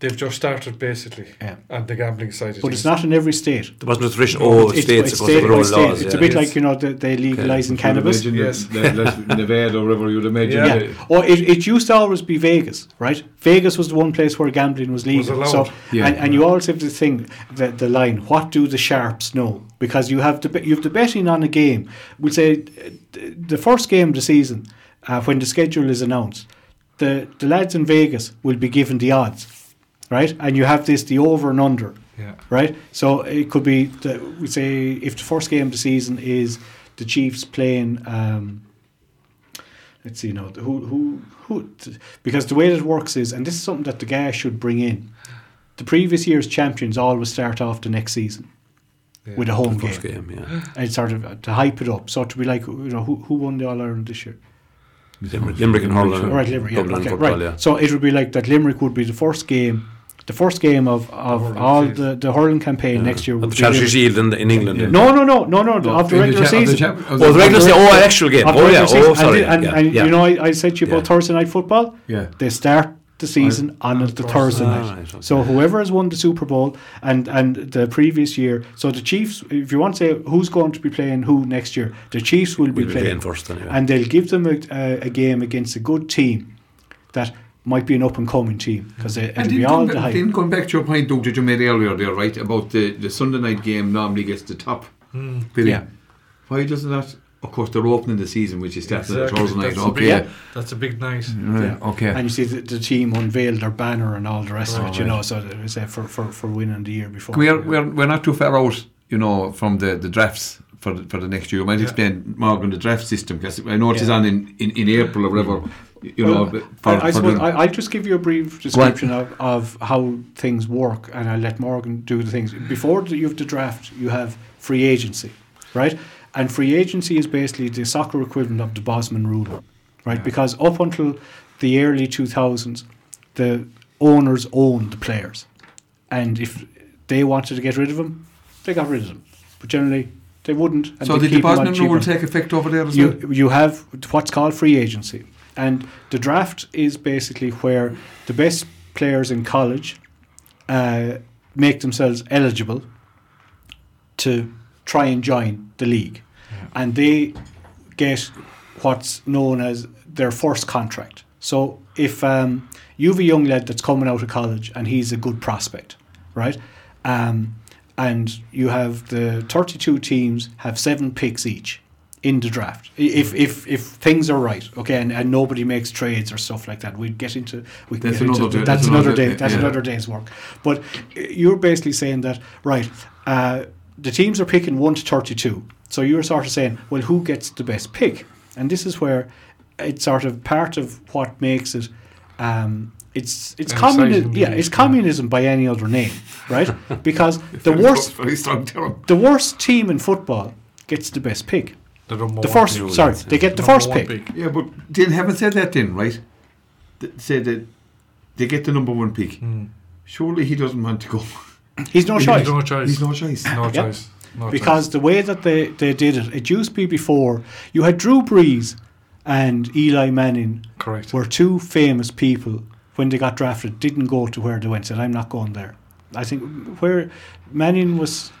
They've just started basically yeah. on the gambling side. But it's not in every state. There wasn't a tradition. Oh, it's, states it's, state by state. Laws, it's yeah. a bit yes. like, you know, the, they legalising okay. cannabis. Yes. Nevada or wherever you'd imagine. Yeah. yeah. Or it, it used to always be Vegas, right? Vegas was the one place where gambling was legal. Was so yeah. And, and you always have the thing, the, the line, what do the sharps know? Because you have the, you have the betting on a game. We'll say the first game of the season, uh, when the schedule is announced, the, the lads in Vegas will be given the odds. Right, and you have this the over and under, yeah. right? So it could be the, we say if the first game of the season is the Chiefs playing um, let's see now, who who who, because the way that it works is, and this is something that the guy should bring in, the previous year's champions always start off the next season yeah, with a home game, game yeah. and sort of to hype it up. So to be like, you know, who who won the All Ireland this year? Limerick, Limerick and Hurling. Right, Limerick. Yeah, okay, football, right. Yeah. So it would be like that. Limerick would be the first game. The first game of, of the all the, the hurling campaign yeah. next year. Would the Charity Shield in, in England. Yeah. Yeah. No, no, no, no, no, no. Of the regular the cha- season. Of the cha- oh, the regular season. Oh, an actual game. Oh, yeah. Season. Oh, sorry. And, and, yeah. and yeah. you know, I, I said to you about yeah. Thursday night football. Yeah. They start the season I, on the Thursday night. Ah, right, okay. So whoever has won the Super Bowl and, and the previous year. So the Chiefs, if you want to say who's going to be playing who next year, the Chiefs will be, we'll playing. be playing first. Anyway. And they'll give them a, a, a game against a good team that might be an up and coming team, because it'll be all the hype. Then going back to your point, Doug, that you made earlier there, right, about the, the Sunday night game normally gets the top mm. bidding. Yeah. Why doesn't that? Of course, they're opening the season, which is starting yeah, exactly. at Thursday night. That's okay, a big, yeah. that's a big night. Right. Yeah. Okay, and you see the, the team unveiled their banner and all the rest oh, of it. You right. know, so that was, uh, for for for winning the year before. We're we're we're not too far out, you know, from the, the drafts. For the, for the next year, I might yeah. explain, Morgan, the draft system, because I know it yeah. is on in, in, in April or whatever. You well, know, for, I, I for suppose I'll just give you a brief description of, of how things work, and I'll let Morgan do the things. Before the, you have the draft, you have free agency, right? And free agency is basically the soccer equivalent of the Bosman rule, right? Yeah. Because up until the early two thousands, the owners owned the players, and if they wanted to get rid of them, they got rid of them. But generally, they wouldn't. And so the Bosman rule will take effect over there as you, well? You have what's called free agency. And the draft is basically where the best players in college uh, make themselves eligible to try and join the league. Yeah. And they get what's known as their first contract. So if um, you have a young lad that's coming out of college and he's a good prospect, right? Um And you have the thirty-two teams have seven picks each in the draft. If if, if things are right, okay, and, and nobody makes trades or stuff like that, we'd get into. We that's, get another into day, that's, that's another day. day that's yeah. another day's work. But you're basically saying that right. Uh, the teams are picking one to thirty-two, so you're sort of saying, well, who gets the best pick? And this is where it's sort of part of what makes it. Um, It's it's communism. Yeah, it's communism by any other name, right? Because the worst, the worst team in football gets the best pick. The first, sorry, they get the first pick. pick. Yeah, but they haven't said that then, right? They said that they get the number one pick. Mm. Surely he doesn't want to go. He's no choice. He's no choice. He's no choice. No choice. Yeah. No because choice. The way that they, they did it, it used to be before you had Drew Brees and Eli Manning. Correct. Were two famous people. When they got drafted, didn't go to where they went. Said, "I'm not going there." I think where Manning was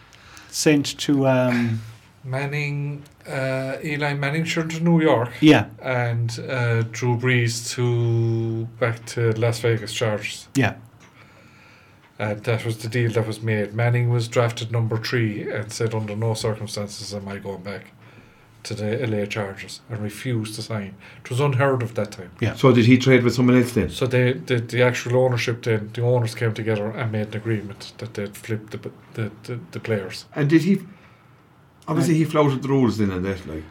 sent to um, Manning, uh, Eli Manning, sure to New York. Yeah, and uh, Drew Brees to back to Las Vegas Chargers. Yeah, and that was the deal that was made. Manning was drafted number three and said, "Under no circumstances am I going back to the L A Chargers," and refused to sign. It was unheard of that time. Yeah. So did he trade with someone else then? So they, the the actual ownership then, the owners came together and made an agreement that they'd flip the the, the, the players. And did he? Obviously, and he flouted the rules then and that, like,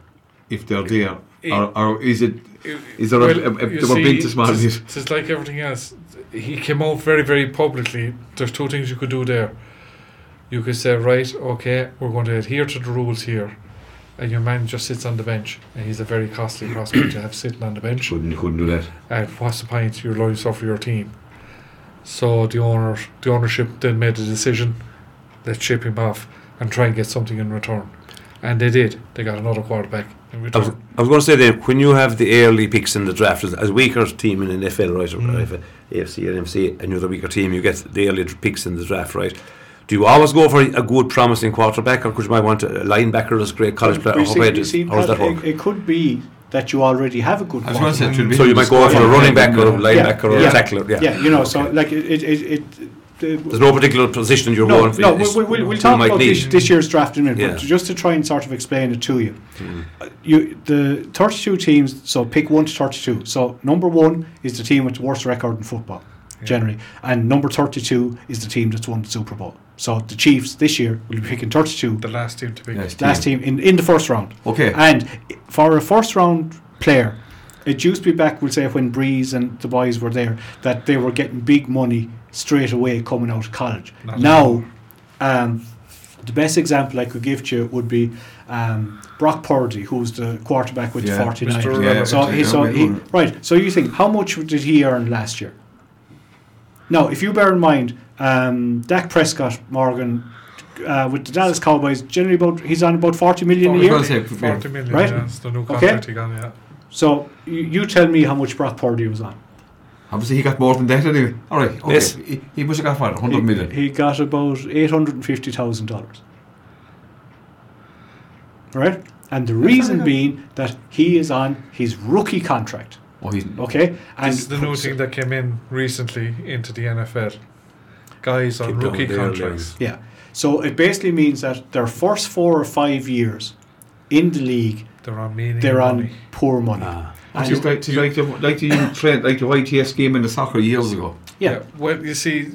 if they're it, there, it, or, or is it? it is there well, a, a, a you see, big dismarket? It's, it's like everything else. He came out very, very publicly. There's two things you could do there. You could say, right, okay, we're going to adhere to the rules here. And your man just sits on the bench, and he's a very costly prospect to have sitting on the bench. Couldn't, you couldn't do that. And what's the point? You're loyal for your team. So the owner, the ownership then made a decision, let's ship him off and try and get something in return. And they did. They got another quarterback in return. I was, I was going to say that when you have the early picks in the draft, as a weaker team in the N F L, right, or mm. A F C or N F C, another weaker team, you get the early picks in the draft, right? Do you always go for a good, promising quarterback, or could you might want a linebacker as a great college player? Seen, or does that work? It, it could be that you already have a good quarterback. So you might go for a running back or a linebacker yeah, or yeah. a tackler. Yeah, yeah you know, okay. so like it... it, it, it there's no particular position you're no, going for. No, we'll, we'll, we'll talk about this, this year's draft in a minute, yeah. but just to try and sort of explain it to you. Mm. Uh, you the thirty-two teams, so pick one to thirty-two. So number one is the team with the worst record in football. Yeah. Generally, and number thirty-two is the team that's won the Super Bowl. So the Chiefs this year will be picking thirty-two, the last team to pick, last, last team in, in the first round. Okay, and for a first round player, It used to be back, we'll say, when Brees and the boys were there, that they were getting big money straight away coming out of college. Not now, um, the best example I could give to you would be um, Brock Purdy, who's the quarterback with yeah, the forty-niners. Yeah, so he, so he, right, so you think, how much did he earn last year? Now, if you bear in mind, um, Dak Prescott, Morgan, uh, with the Dallas Cowboys, generally about he's on about forty million oh, a year. Say forty million, right? Yeah, it's the new contract okay. he got, yeah. So you, you tell me how much Brock Purdy was on. Obviously, he got more than that anyway. All right, okay. Yes. He, he must have got what, one hundred million? He got about eight hundred fifty thousand dollars. Right? And the That's reason being that he is on his rookie contract. Oh, he's okay. And this is the new thing that came in recently into the N F L. Guys on rookie contracts. Yeah. So it basically means that their first four or five years in the league, they're on, they're on poor money. Ah. And just like, you, like the like the trend, like the Y T S game in the soccer years ago. Yeah. yeah. Well, you see,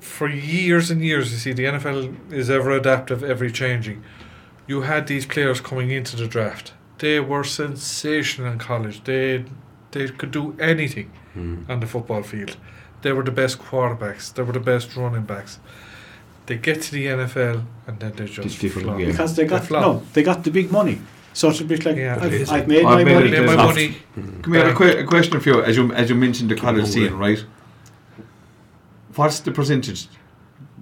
for years and years, you see, the N F L is ever adaptive, ever changing. You had these players coming into the draft. They were sensational in college. They they could do anything mm. on the football field. They were the best quarterbacks. They were the best running backs. They get to the N F L and then they just flop. Because they got they no, they got the big money. So it'll be like, yeah, I've, I've made, I've my, made, money. made my money. Mm-hmm. Come here, a, que- a question for you. As you as you mentioned the college scene, right? What's the percentage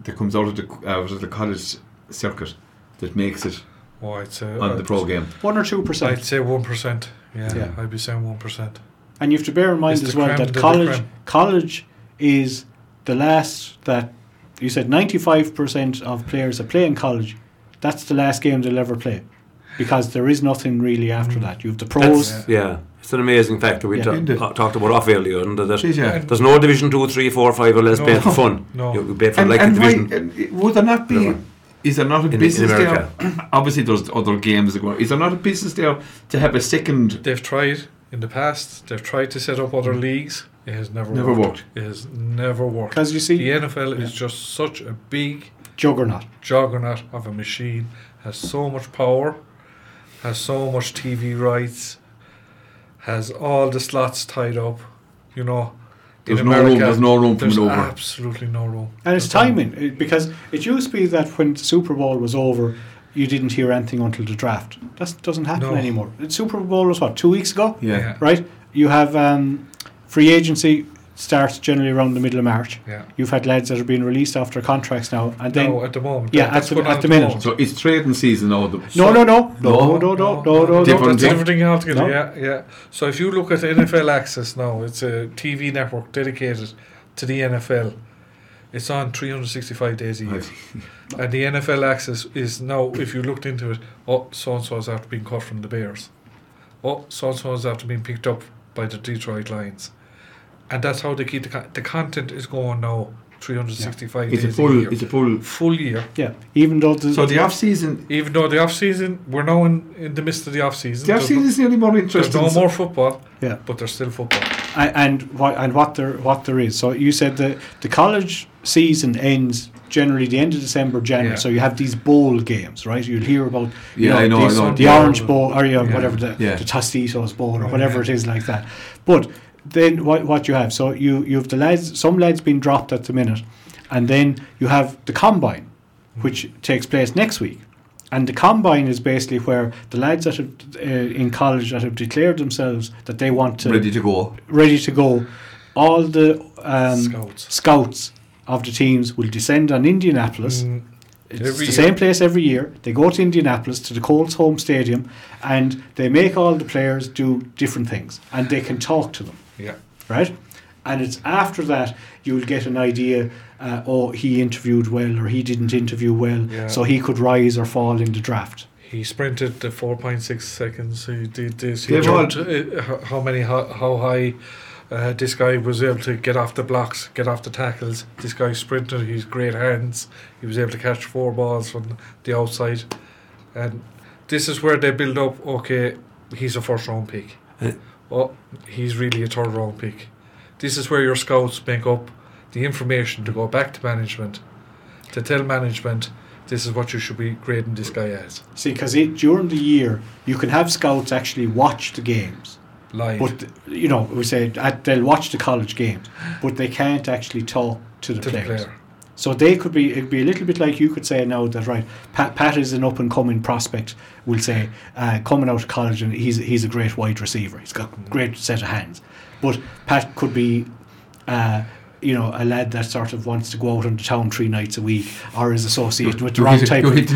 that comes out of the uh, out of the college circuit that makes it oh, I'd say on I'd the pro game? One or two percent. I'd say one percent. Yeah, yeah, I'd be saying one percent. And you have to bear in mind it's as well that college college is the last that you said ninety five percent of players that play in college. That's the last game they'll ever play. Because there is nothing really after mm. that. You have the pros. That's, yeah, it's an amazing factor. We yeah. ta- ta- talked about off earlier. And that Jeez, yeah. there's no Division two, three, four, five or less no. playing for fun. No. You pay for and, like and the division. Why, would there not be? Is there not a in, business in there? Obviously, there's other games that go on. Is there not a business there to have a second? They've tried in the past. They've tried to set up other leagues. It has never, never worked. worked. It has never worked. Because you see, the N F L yeah. is just such a big juggernaut. Juggernaut of a machine, has so much power. Has so much T V rights, has all the slots tied up, you know. There's in America, no room, there's no room for there's maneuver. Absolutely no room. And it's no timing, time. It, because it used to be that when the Super Bowl was over, you didn't hear anything until the draft. That doesn't happen no. anymore. The Super Bowl was, what, two weeks ago? Yeah. yeah. Right? You have um, free agency starts generally around the middle of March. Yeah. You've had lads that are being released after contracts now, and then no, at the moment. Yeah, at the, at the minute. Moment. So it's trading season now. The no, no, no, no, no, no, no, no, no, no, no. Different that's everything altogether. No? Yeah, yeah. So if you look at N F L Access now, it's a T V network dedicated to the N F L. It's on three hundred sixty-five days a year, and the N F L Access is now. If you looked into it, oh, so and so is after being cut from the Bears. Oh, so and so is after being picked up by the Detroit Lions. And that's how they keep the con- the content is going now. three hundred sixty-five yeah. days. It's a full. A year. It's a full. Full year. Yeah. Even though the so the off season. Even though the off season, we're now in, in the midst of the off season. The off season is nearly more interesting. There's no more football. Yeah. But there's still football. And and what and what there what there is. So you said the the college season ends generally the end of December, January. Yeah. So you have these bowl games, right? You'll hear about you yeah, know, I know, these, I know. the yeah. Orange Bowl or you know, yeah. whatever the, yeah. the Tostitos Bowl or whatever yeah. it is like that, but. Then what what you have? So you you have the lads. Some lads being dropped at the minute, and then you have the combine, which takes place next week, and the combine is basically where the lads that have uh, in college that have declared themselves that they want to ready to go, ready to go. All the um, scouts scouts of the teams will descend on Indianapolis. Mm. It's every the year. Same place every year. They go to Indianapolis to the Colts' home stadium, and they make all the players do different things, and they can talk to them. Yeah. Right? And it's after that you'll get an idea, uh, oh, he interviewed well or he didn't interview well, yeah. so he could rise or fall in the draft. He sprinted the four point six seconds. He did this. He jumped, uh, how many, how, how high uh, this guy was able to get off the blocks, get off the tackles. This guy sprinted, he's great hands. He was able to catch four balls from the outside. And this is where they build up, okay, he's a first round pick. Uh, Oh, he's really a third round pick. This is where your scouts make up the information to go back to management, to tell management this is what you should be grading this guy as. See, because during the year you can have scouts actually watch the games live. But, you know, we say at, they'll watch the college games, but they can't actually talk to the to players. The player. So they could be, it'd be a little bit like you could say now that, right, Pat, Pat is an up-and-coming prospect, we'll say, uh, coming out of college, and he's he's a great wide receiver. He's got a great set of hands. But Pat could be, uh, you know, a lad that sort of wants to go out into town three nights a week, or is associated with the wrong type of... He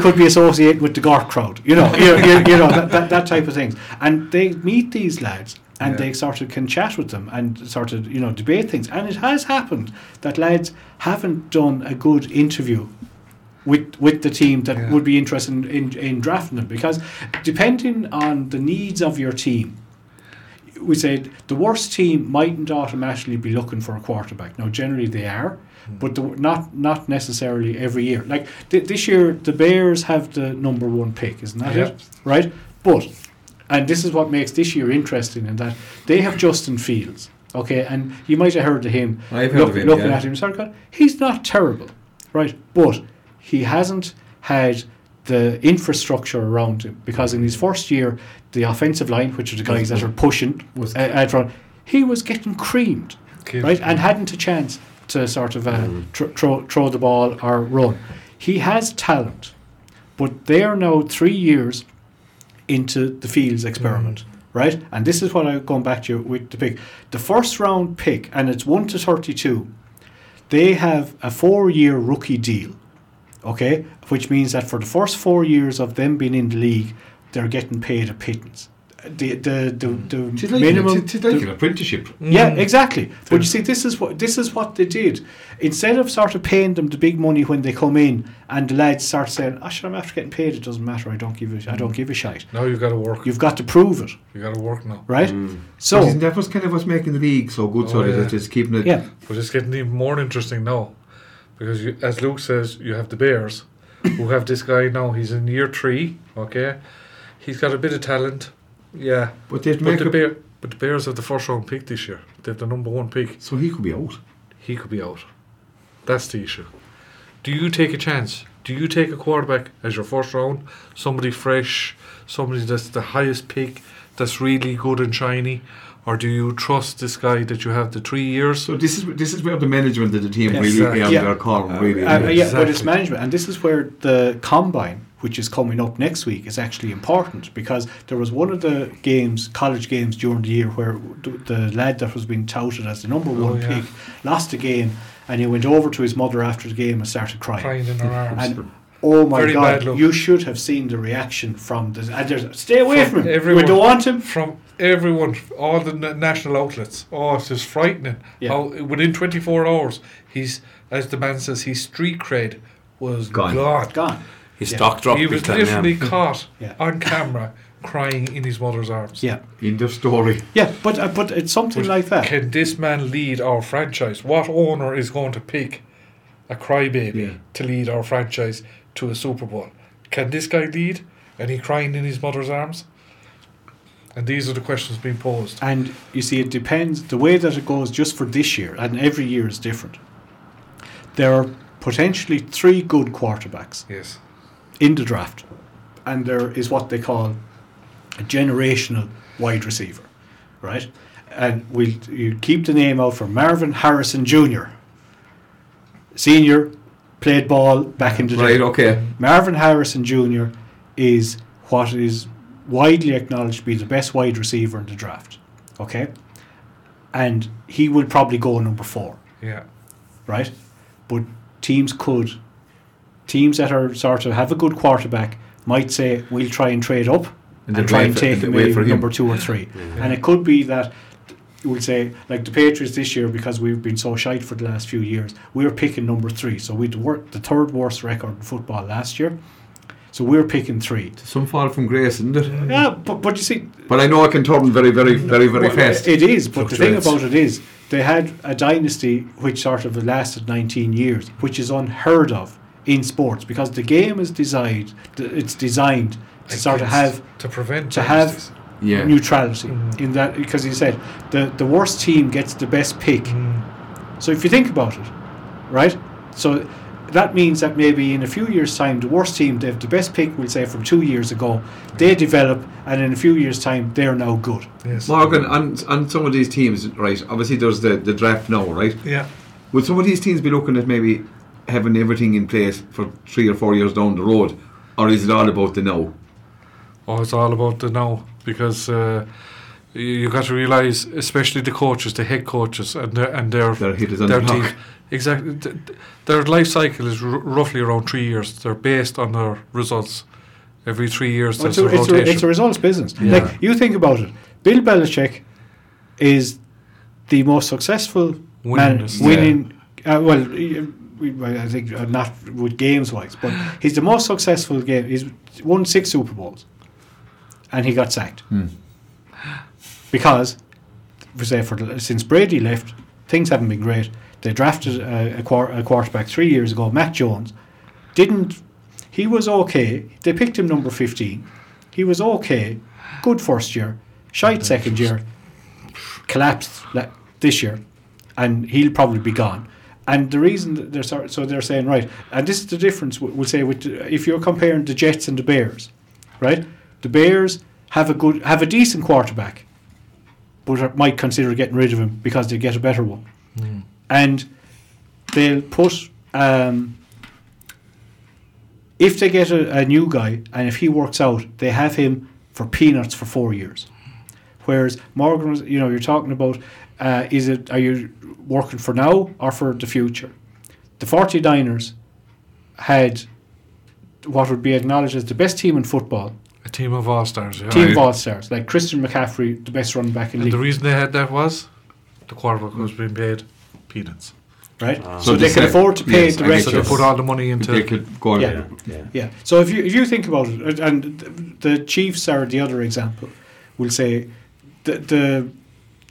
could be associated with the Gork crowd, you know, you, you, you know that, that, that type of things. And they meet these lads, and yeah. they sort of can chat with them and sort of, you know, debate things. And it has happened that lads haven't done a good interview with with the team that yeah. would be interested in, in, in drafting them, because depending on the needs of your team, we said the worst team mightn't automatically be looking for a quarterback. Now, generally they are, mm. but the, not not necessarily every year. Like th- this year, the Bears have the number one pick, isn't that yeah. it? Right? But... and this is what makes this year interesting, in that they have Justin Fields, okay, and you might have heard of him. I've heard look, of him, looking yeah. at him, sorry, God, he's not terrible, right? But he hasn't had the infrastructure around him, because in his first year, the offensive line, which are the guys that are pushing, was uh, he was getting creamed, okay. right, and hadn't a chance to sort of uh, tr- throw, throw the ball or run. He has talent, but they are now three years into the Fields experiment, mm. right? And this is what I'm going back to you with the pick. The first round pick, and it's one to thirty-two, they have a four-year rookie deal, okay? Which means that for the first four years of them being in the league, they're getting paid a pittance. The the the, the it's like minimum. It's like an apprenticeship. Mm. Yeah, exactly. But you see, this is what this is what they did. Instead of sort of paying them the big money when they come in, and the lads start saying, "Oh, shit, I'm after getting paid. It doesn't matter. I don't give a. I don't give a shite." No, you've got to work. You've got to prove it. You got to work now, right? Mm. So isn't that was kind of what's making the league so good. Oh, so yeah. that it's keeping it. Yeah. But it's getting even more interesting now, because you, as Luke says, you have the Bears, who have this guy now. He's in year three. Okay, he's got a bit of talent. Yeah, but, but, the Bear, but the Bears have the first round pick this year. They have the number one pick. So he could be out. He could be out. That's the issue. Do you take a chance? Do you take a quarterback as your first round? Somebody fresh, somebody that's the highest pick, that's really good and shiny? Or do you trust this guy that you have the three years? So this is this is where the management of the team yes. really exactly. yeah. their call. Uh, really, uh, really. Yeah, exactly. But it's management, and this is where the combine, which is coming up next week, is actually important, because there was one of the games, college games during the year, where the lad that was being touted as the number one oh, yeah. pick lost a game, and he went over to his mother after the game and started crying. Crying in her arms. And oh my Very God! You should have seen the reaction from the. Uh, stay away from, from him. Everyone, we don't want him. From everyone, all the na- national outlets. Oh, it's just frightening. Yeah. How within twenty-four hours, he's, as the man says, his street cred was gone. Gone. gone. His yeah. stock dropped. He was literally time. caught yeah. on camera crying in his mother's arms. Yeah. End of story. Yeah, but uh, but it's something but like that. Can this man lead our franchise? What owner is going to pick a crybaby yeah. to lead our franchise to a Super Bowl? Can this guy lead? And he crying in his mother's arms? And these are the questions being posed. And you see, it depends, the way that it goes just for this year, and every year is different. There are potentially three good quarterbacks yes. in the draft, and there is what they call a generational wide receiver, right? And we'll you keep the name out for Marvin Harrison Junior Senior played ball back in the right, day. Right, okay. Marvin Harrison Junior is what is widely acknowledged to be the best wide receiver in the draft, okay? And he will probably go number four. Yeah. Right? But teams could, teams that are sort of have a good quarterback might say, we'll try and trade up and, and try and take him maybe number two or three. Mm-hmm. And it could be that we'll say, like the Patriots this year, because we've been so shite for the last few years, we were picking number three. So we were the third worst record in football last year. So we're picking three. Some fall from grace, isn't it? Yeah, but, but you see... But I know it can turn very, very, very, very well, fast. It is, but the thing about it is, they had a dynasty which sort of lasted nineteen years, which is unheard of in sports, because the game is designed, it's designed to I sort of have... To prevent... To dynasties. have... Yeah. Neutrality mm. in that, because he said the, the worst team gets the best pick. Mm. So if you think about it, right? So that means that maybe in a few years' time, the worst team, they have the best pick, we'll say, from two years ago. They develop, and in a few years' time, they're now good. Yes. Morgan, on, on some of these teams, right, obviously there's the, the draft now, right? Yeah. Would some of these teams be looking at maybe having everything in place for three or four years down the road, or is it all about the now? Oh, it's all about the now, because... Uh, you got to realise, especially the coaches, the head coaches, and their and their, their, hit is on their the team. Block. Exactly, their life cycle is r- roughly around three years. They're based on their results. Every three years, well, there's it's a, a rotation. It's a, it's a results business. Yeah. Like you think about it, Bill Belichick is the most successful man, winning. Yeah. Uh, well, I think not with games wise, but he's the most successful game. He's won six Super Bowls, and he got sacked. Hmm. Because, for say, for, since Brady left, things haven't been great. They drafted a, a, quar- a quarterback three years ago, Matt Jones. Didn't he was okay? They picked him number fifteen. He was okay. Good first year, shite second year, collapsed le- this year, and he'll probably be gone. And the reason they're so, so they're saying right, and this is the difference. We'll say with the, if you're comparing the Jets and the Bears, right? The Bears have a good, have a decent quarterback, but might consider getting rid of him because they get a better one. Mm. And they'll put, um, if they get a, a new guy, and if he works out, they have him for peanuts for four years. Whereas Morgan, was, you know, you're talking about, uh, is it, are you working for now or for the future? The 49ers had what would be acknowledged as the best team in football. A team of all-stars, yeah. Team of all-stars, like Christian McCaffrey, the best running back in the league. And the reason they had that was the quarterback was being paid peanuts. Right? Ah. So, so they, they could afford to pay yes, the rest of it. So they put all the money into they could go yeah. It. Yeah. yeah. So if you if you think about it, and the Chiefs are the other example, we'll say the, the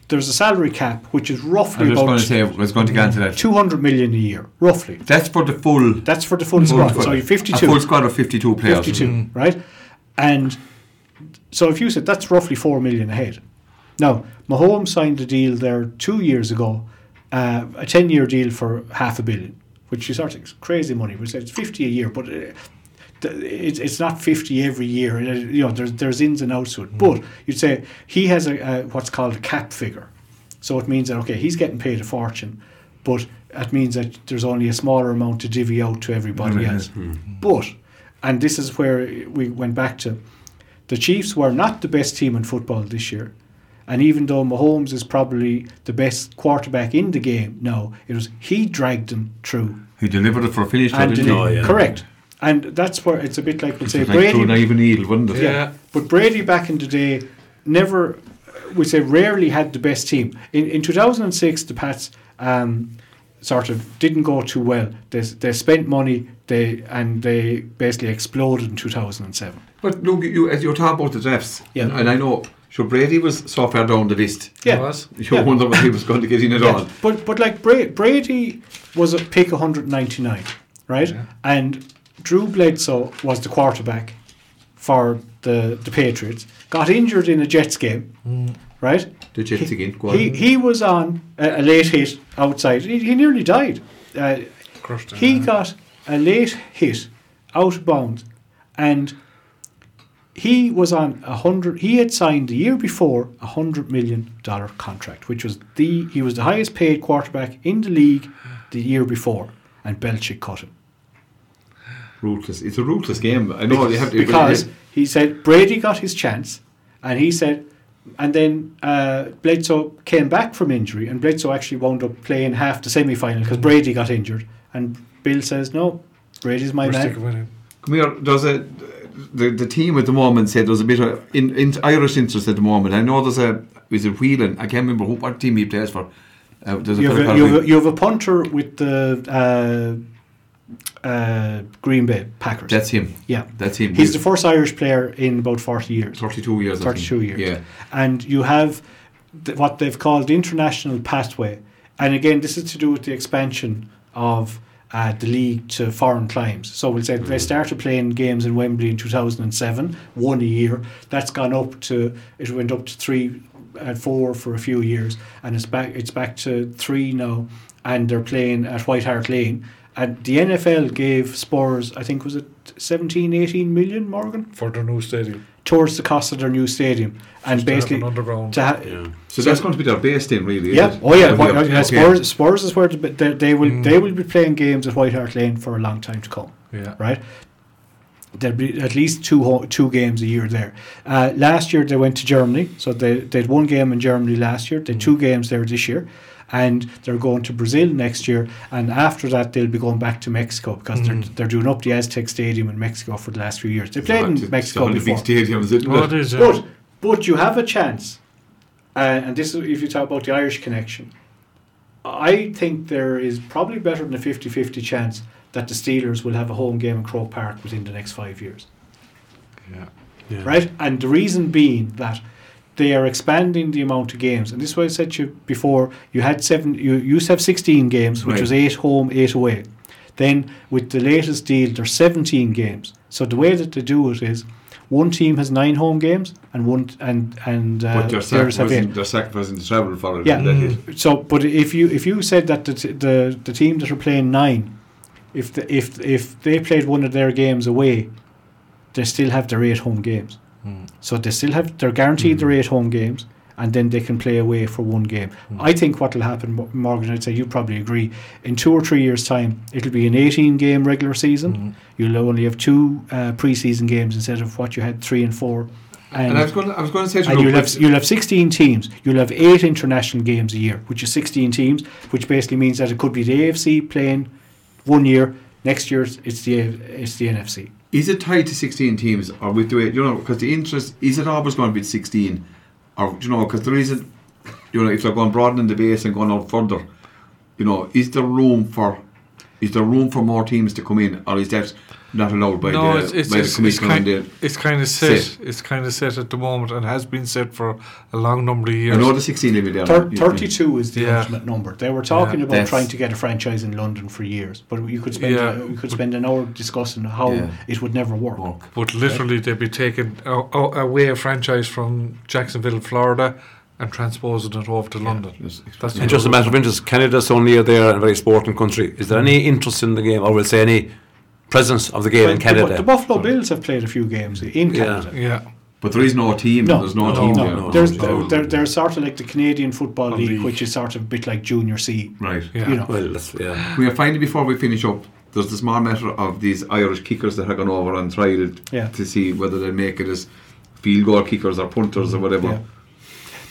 there's a salary cap, which is roughly I about say, I was going to get into that. two hundred million a year, roughly. That's for the full... That's for the full, full squad. squad. So you're fifty-two. A full squad of fifty-two players. fifty-two, mm. right? And so if you said that's roughly four million a head. Now Mahomes signed a deal there two years ago, uh, a ten-year deal for half a billion, which is sort of crazy money. We said it's fifty a year, but uh, it's it's not fifty every year. You know, there's there's ins and outs to it. Mm. But you'd say he has a, a what's called a cap figure, so it means that okay, he's getting paid a fortune, but that means that there's only a smaller amount to divvy out to everybody mm-hmm. else. Mm-hmm. But and this is where we went back to. The Chiefs were not the best team in football this year. And even though Mahomes is probably the best quarterback in the game now, it was he dragged them through. He delivered it for a finish. And didn't oh, yeah. Correct. And that's where it's a bit like we'll say like Brady. Naive and evil, wasn't it? Yeah. yeah. But Brady back in the day never, we say rarely had the best team. In in two thousand six, the Pats um, sort of didn't go too well. They they spent money. They and they basically exploded in two thousand seven. But look, you as you're talking about the drafts, yeah. and, and I know, sure, Brady was so far down the list. Yeah, was. You yeah. wonder if he was going to get in at yeah. all. But but like Bra- Brady was at pick one hundred ninety-nine, right? Yeah. And Drew Bledsoe was the quarterback for the the Patriots. Got injured in a Jets game, mm. right? The Jets he, again. Go on. He he was on a, a late hit outside. He, he nearly died. Uh, Crushed down, he right? got. A late hit, out of bounds, and he was on a hundred. He had signed the year before a hundred million dollar contract, which was the he was the highest paid quarterback in the league the year before, and Belichick cut him. Ruthless. It's a ruthless game. I know they have to because he said Brady got his chance, and he said, and then uh, Bledsoe came back from injury, and Bledsoe actually wound up playing half the semi final because Brady got injured and. Bill says no. Brady's my We're man. With him. Come here. There's a the the team at the moment said there's a bit of in, in Irish interest at the moment. I know there's a is it Whelan? I can't remember who, what team he plays for. Uh, there's you, a have a, you, have a, you have a punter with the uh, uh, Green Bay Packers. That's him. Yeah, that's him. He's, He's the first Irish player in about forty years. Thirty-two years. Thirty-two years. Yeah. And you have th- what they've called the international pathway, and again, this is to do with the expansion of. Uh, the league to foreign climes. So we'll say mm-hmm. they started playing games in Wembley in two thousand seven, one a year. That's gone up to it went up to three and four for a few years, and it's back it's back to three now. And they're playing at White Hart Lane, And the N F L gave Spurs, I think, was it seventeen, eighteen million, Morgan? For their new stadium. Towards the cost of their new stadium. And so basically. To have an underground. To ha- yeah. So that's going to be their base then, really. Yeah. Is oh, yeah. White, yeah. Spurs, Spurs is where the, they, they will mm. they will be playing games at White Hart Lane for a long time to come. Yeah. Right? There'll be at least two ho- two games a year there. Uh, last year they went to Germany, so they they'd one game in Germany last year. They had mm. two games there this year, and they're going to Brazil next year. And after that, they'll be going back to Mexico because mm. they're they're doing up the Aztec Stadium in Mexico for the last few years. They played in Mexico before. Stadiums, isn't it? It is, uh, but but you have a chance, uh, and this is if you talk about the Irish connection. I think there is probably better than a fifty-fifty chance that the Steelers will have a home game in Croke Park within the next five years. Yeah. yeah. Right? And the reason being that they are expanding the amount of games. And this is why I said to you before, you had seven, you used to have sixteen games, which right. was eight home, eight away. Then with the latest deal, there's seventeen games. So the way that they do it is one team has nine home games and one and and uh, but their sacrificing the travel for it. Yeah. Mm. So but if you if you said that the t- the the team that are playing nine, If the, if if they played one of their games away, they still have their eight home games. Mm. So they still have they're guaranteed mm. their eight home games, and then they can play away for one game. Mm. I think what will happen, Morgan, I'd say you probably agree. In two or three years' time, it'll be an eighteen-game regular season. Mm. You'll only have two uh, preseason games instead of what you had three and four. And, and I was going to, I was going to say, to and you'll have you'll have sixteen teams. You'll have eight international games a year, which is sixteen teams, which basically means that it could be the A F C playing. One year, next year it's the it's the N F C. Is it tied to sixteen teams, or with the way you know? Because the interest is it always going to be sixteen, or you know? Because there isn't, you know, if they're going broadening the base and going out further, you know, is there room for is there room for more teams to come in, or is that not allowed by no, the it's, it's, by the commission? It's, it's, kind, it's kind of set. set. It's kind of set at the moment, and has been set for a long number of years. I know the sixteen will be there. Thir- Thirty-two is the yeah. ultimate number. They were talking yeah, about trying to get a franchise in London for years, but you could spend yeah, you could spend an hour discussing how yeah. it would never work. work. But literally, right? They'd be taking away a franchise from Jacksonville, Florida, and transposing it over to yeah. London. Yes. That's and just a matter of interest. Canada's only there and a very sporting country. Is there any interest in the game? I will say any presence of the game well, in Canada. The, the Buffalo Bills have played a few games in Canada. Yeah. yeah. But there is no team. No, there's no, no team. No, there. no, there's no, they're, they're sort of like the Canadian Football League, League, which is sort of a bit like Junior C. Right. Yeah. You know. Well, that's, yeah. We are finally, before we finish up, there's the small matter of these Irish kickers that have gone over and tried it yeah. to see whether they make it as field goal kickers or punters mm-hmm. or whatever. Yeah.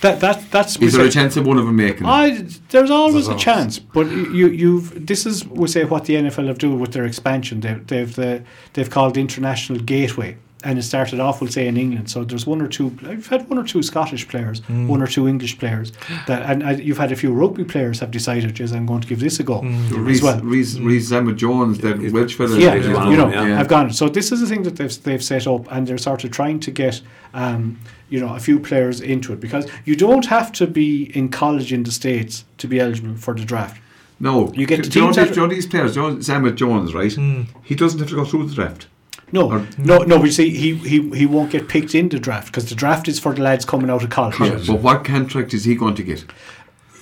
That that that's is there say, a chance of one of them making? I there's always there's a chance, but you you've this is we say what the N F L have done with their expansion. They, they've the, they've called the International Gateway, and it started off we'll say in England. So there's one or two. I've had one or two Scottish players, mm. one or two English players, that and I, you've had a few rugby players have decided, yes, I'm going to give this a go mm. as Reece, well. Reece, Reece Zama Jones, that Welsh fellow, yeah, you know, yeah. I've gone. So this is the thing that they've they've set up, and they're sort of trying to get. Um, you know, a few players into it because you don't have to be in college in the States to be eligible for the draft. No. You get to teams you know, you know these players, you know, Zama Jones, right? Mm. He doesn't have to go through the draft. No, or, no, no, we see he, he, he won't get picked in the draft because the draft is for the lads coming out of college. Yes. But what contract is he going to get?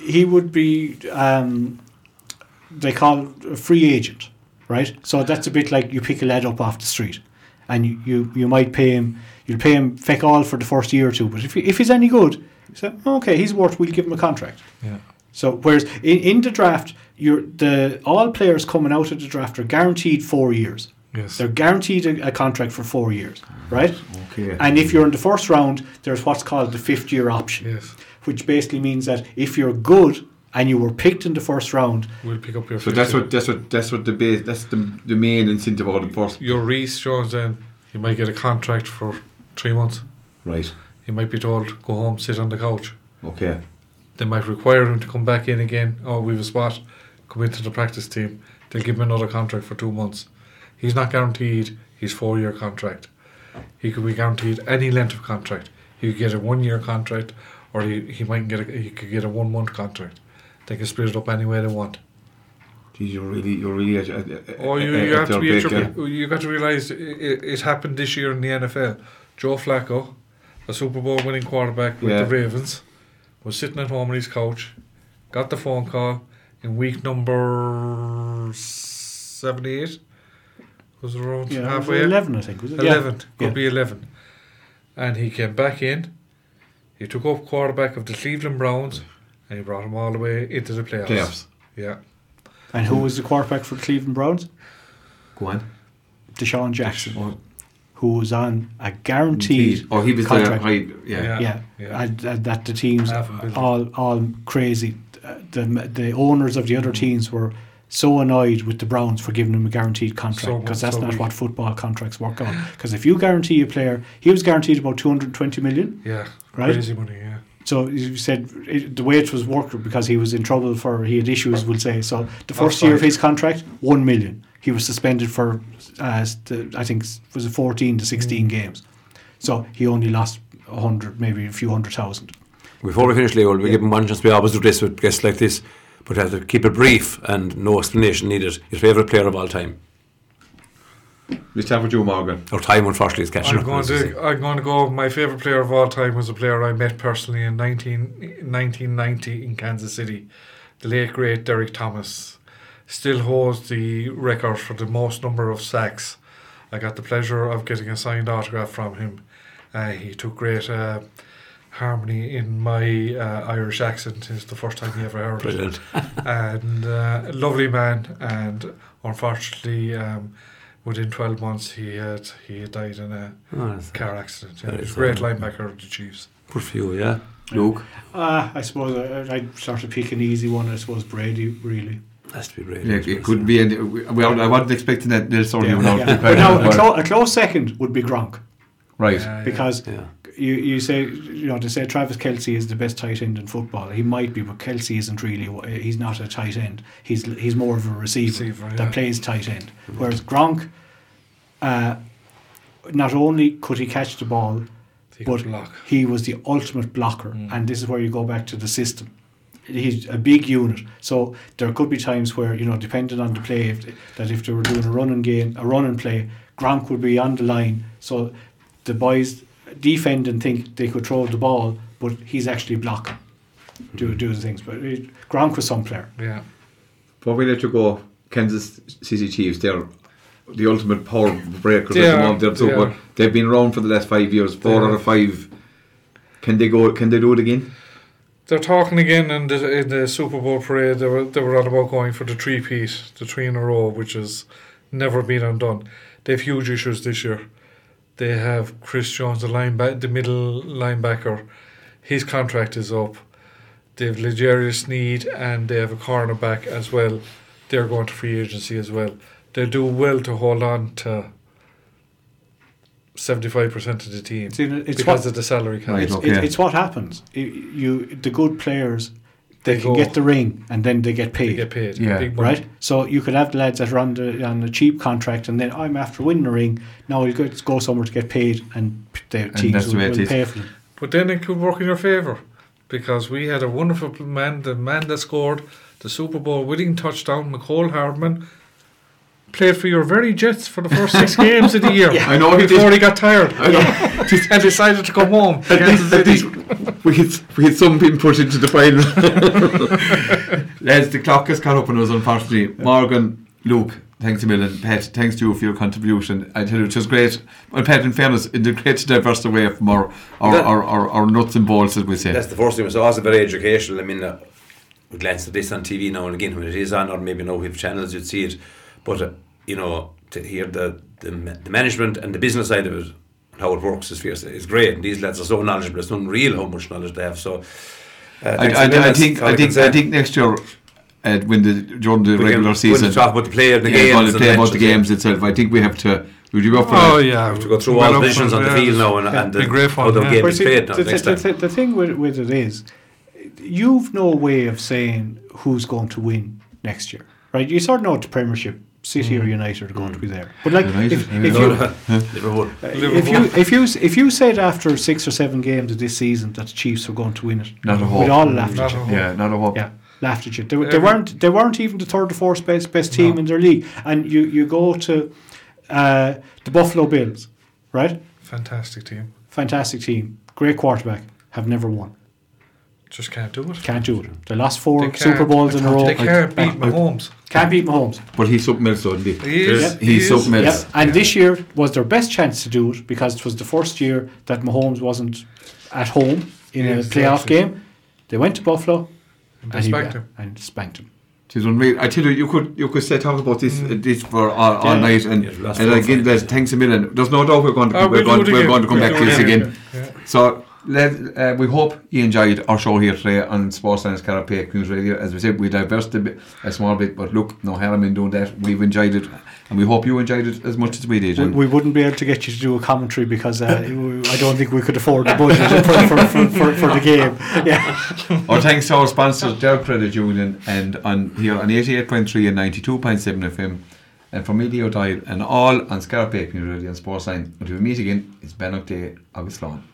He would be, um, they call a free agent, right? So that's a bit like you pick a lad up off the street and you, you, you might pay him You'll pay him feck all for the first year or two, but if he, if he's any good, you say, okay, he's worth. We'll give him a contract. Yeah. So whereas in, in the draft, you're the all players coming out of the draft are guaranteed four years. Yes. They're guaranteed a, a contract for four years, right? Okay. And if you're in the first round, there's what's called the fifth year option, yes. which basically means that if you're good and you were picked in the first round, we'll pick up your. So that's year. what that's what that's what the base that's the the main incentive of the first. Your Reece Jones, then you might get a contract for. Three months. Right. He might be told, go home, sit on the couch. Okay. They might require him to come back in again. Oh, we have a spot. Come into the practice team. They'll give him another contract for two months. He's not guaranteed his four-year contract. He could be guaranteed any length of contract. He could get a one-year contract, or he, he might get a, he could get a one-month contract. They can split it up any way they want. You're really, you're really. At, at, at, oh, you, you at have to be. Tri- you got to realise it, it, it happened this year in the N F L. Joe Flacco, a Super Bowl winning quarterback with yeah. the Ravens, was sitting at home on his couch, got the phone call in week number seventy-eight was around yeah, halfway. It was eleven, I think, was it? eleven, yeah. could yeah. be eleven. And he came back in. He took up quarterback of the Cleveland Browns and he brought him all the way into the playoffs. Playoffs. Yeah. And who was the quarterback for the Cleveland Browns? Go on. Deshaun Jackson. Deshaun. Who was on a guaranteed oh, he was contract. There, I, yeah. Yeah. yeah. yeah. And, and that the teams all all crazy. The the owners of the other teams were so annoyed with the Browns for giving him a guaranteed contract because so that's so not weak. What football contracts work on. Because if you guarantee a player, he was guaranteed about two hundred twenty million. Yeah, right? Crazy money. Yeah. So you said it, the way it was worked because he was in trouble for he had issues. We'll say so. The first Outside. year of his contract, one million. He was suspended for uh, the, I think it was fourteen to sixteen mm. games. So he only lost a hundred, maybe a few hundred thousand. Before we finish, Leo, we yeah. give him one chance. We always do this with guests like this. But I have to keep it brief and no explanation needed. Your favourite player of all time? Let's have with you, Morgan. Our time, unfortunately, is catching I'm up. Going to, I'm going to go. My favourite player of all time was a player I met personally in nineteen ninety in Kansas City. The late, great Derek Thomas. Still holds the record for the most number of sacks. I got the pleasure of getting a signed autograph from him. Uh, he took great... Uh, harmony in my uh, Irish accent is the first time he ever heard Brilliant. It and uh, lovely man, and unfortunately um, within twelve months he had he had died in a oh, car accident. Yeah, he was a great linebacker of the Chiefs. Good for you. Yeah, Luke. uh, I suppose I, I'd sort of pick an easy one. I suppose Brady really has to be Brady. Yeah, it couldn't be any, well, I wasn't expecting that there's yeah, yeah. But now a, clo- a close second would be Gronk, right? Yeah, because yeah. You you say you know to say Travis Kelce is the best tight end in football. He might be, but Kelce isn't really. He's not a tight end. He's he's more of a receiver, receiver that yeah. plays tight end. Whereas Gronk, uh, not only could he catch the ball, he but block. He was the ultimate blocker. Mm. And this is where you go back to the system. He's a big unit, so there could be times where you know, depending on the play, if, that if they were doing a running game, a running play, Gronk would be on the line. So the boys defend and think they could throw the ball, but he's actually blocking, do doing things. But Gronk was some player. Yeah. Before we let you go, Kansas City Chiefs, they're the ultimate power breakers at the moment. They're too, but they've been around for the last five years. Four out of five. Can they go? Can they do it again? They're talking again, and in, in the Super Bowl parade, they were they were all about going for the three-peat, the three in a row, which has never been undone. They have huge issues this year. They have Chris Jones, the lineback, the middle linebacker. His contract is up. They have Legarius Sneed, and they have a cornerback as well. They're going to free agency as well. They do well to hold on to seventy-five percent of the team See, it's because what, of the salary cap. It's, it's, it's what happens. You, you the good players, they, they can go. Get the ring, and then they get paid. They get paid, yeah. Big money. Right? So you could have the lads that are on, the, on a cheap contract, and then oh, I'm after winning the ring. Now I'll go, go somewhere to get paid, and their and teams will, the will pay for them. But then it could work in your favour, because we had a wonderful man, the man that scored the Super Bowl winning touchdown, McCall Hardman, played for your very Jets for the first six games of the year. Yeah. I know he before did. He got tired. I know. And decided to come home. At least, we had we had some been put into the final. Lads, the clock has caught up on us, unfortunately. Morgan, Luke, thanks a million. Pat, thanks to you for your contribution. I tell you, it was great. And Pat, in fairness, in the great diverse away from our our, that, our, our our nuts and bolts, as we say. That's the first thing. It's also very educational. I mean, uh, we glance at this on T V now and again when it is on, or maybe now we have channels, you'd see it. But uh, you know, to hear the, the the management and the business side of it, how it works is fierce. It's great, and these lads are so knowledgeable. It's unreal how much knowledge they have. So, uh, I, I, I think I think I think next year, uh, when the during the we regular can, season, we talk about the player, the yeah, games, the play about the games itself. I think we have to. Would you go for oh, yeah. to go through well all positions on the field now and, yeah, and the, the how the yeah. game is played the, now, the, next the, time. The thing with, with it is, you've no way of saying who's going to win next year, right? You sort of know the Premiership. City mm. or United are going mm. to be there, but like United, if, if, you, Liverpool. if you if you if you said after six or seven games of this season that the Chiefs were going to win it, not a hope. We'd all laughed at you. Yeah, not a hope. Yeah, laughed at you. They, they weren't they weren't even the third or fourth best best team no. in their league. And you you go to uh, the Buffalo Bills, right? Fantastic team. Fantastic team. Great quarterback. Have never won. Just can't do it. Can't do it. They lost four they Super Bowls in a row. They can't beat Mahomes. Can't beat Mahomes. But he's something else, isn't he? He is. Yep. He's he is. something else. Yep. And yeah. this year was their best chance to do it because it was the first year that Mahomes wasn't at home in yeah, a playoff exactly. game. They went to Buffalo and, and, spanked, him. and spanked him. She's unreal. I tell you, you could you could say talk about this mm. uh, this for all, all yeah. night, and, yeah, and again, there's thanks a million. There's no doubt we're going to oh, we're, we'll going, we're going to come we'll back to this again. Yeah. Yeah. So let uh, we hope you enjoyed our show here today on Sports Science Scariff Bay Community Radio. As we said, we diversed a, bit, a small bit, but look, no harm in doing that. We've enjoyed it, and we hope you enjoyed it as much as we did. We, we wouldn't be able to get you to do a commentary because uh, I don't think we could afford the budget for, for, for, for, for the game. Yeah. Our thanks to our sponsors, Derg Credit Union, and on here on eighty-eight point three and ninety-two point seven F M, and from Media Dial, and all on Scariff Bay Community Radio and Sports Science. Until we meet again, it's Ben O'Day, August Lawn.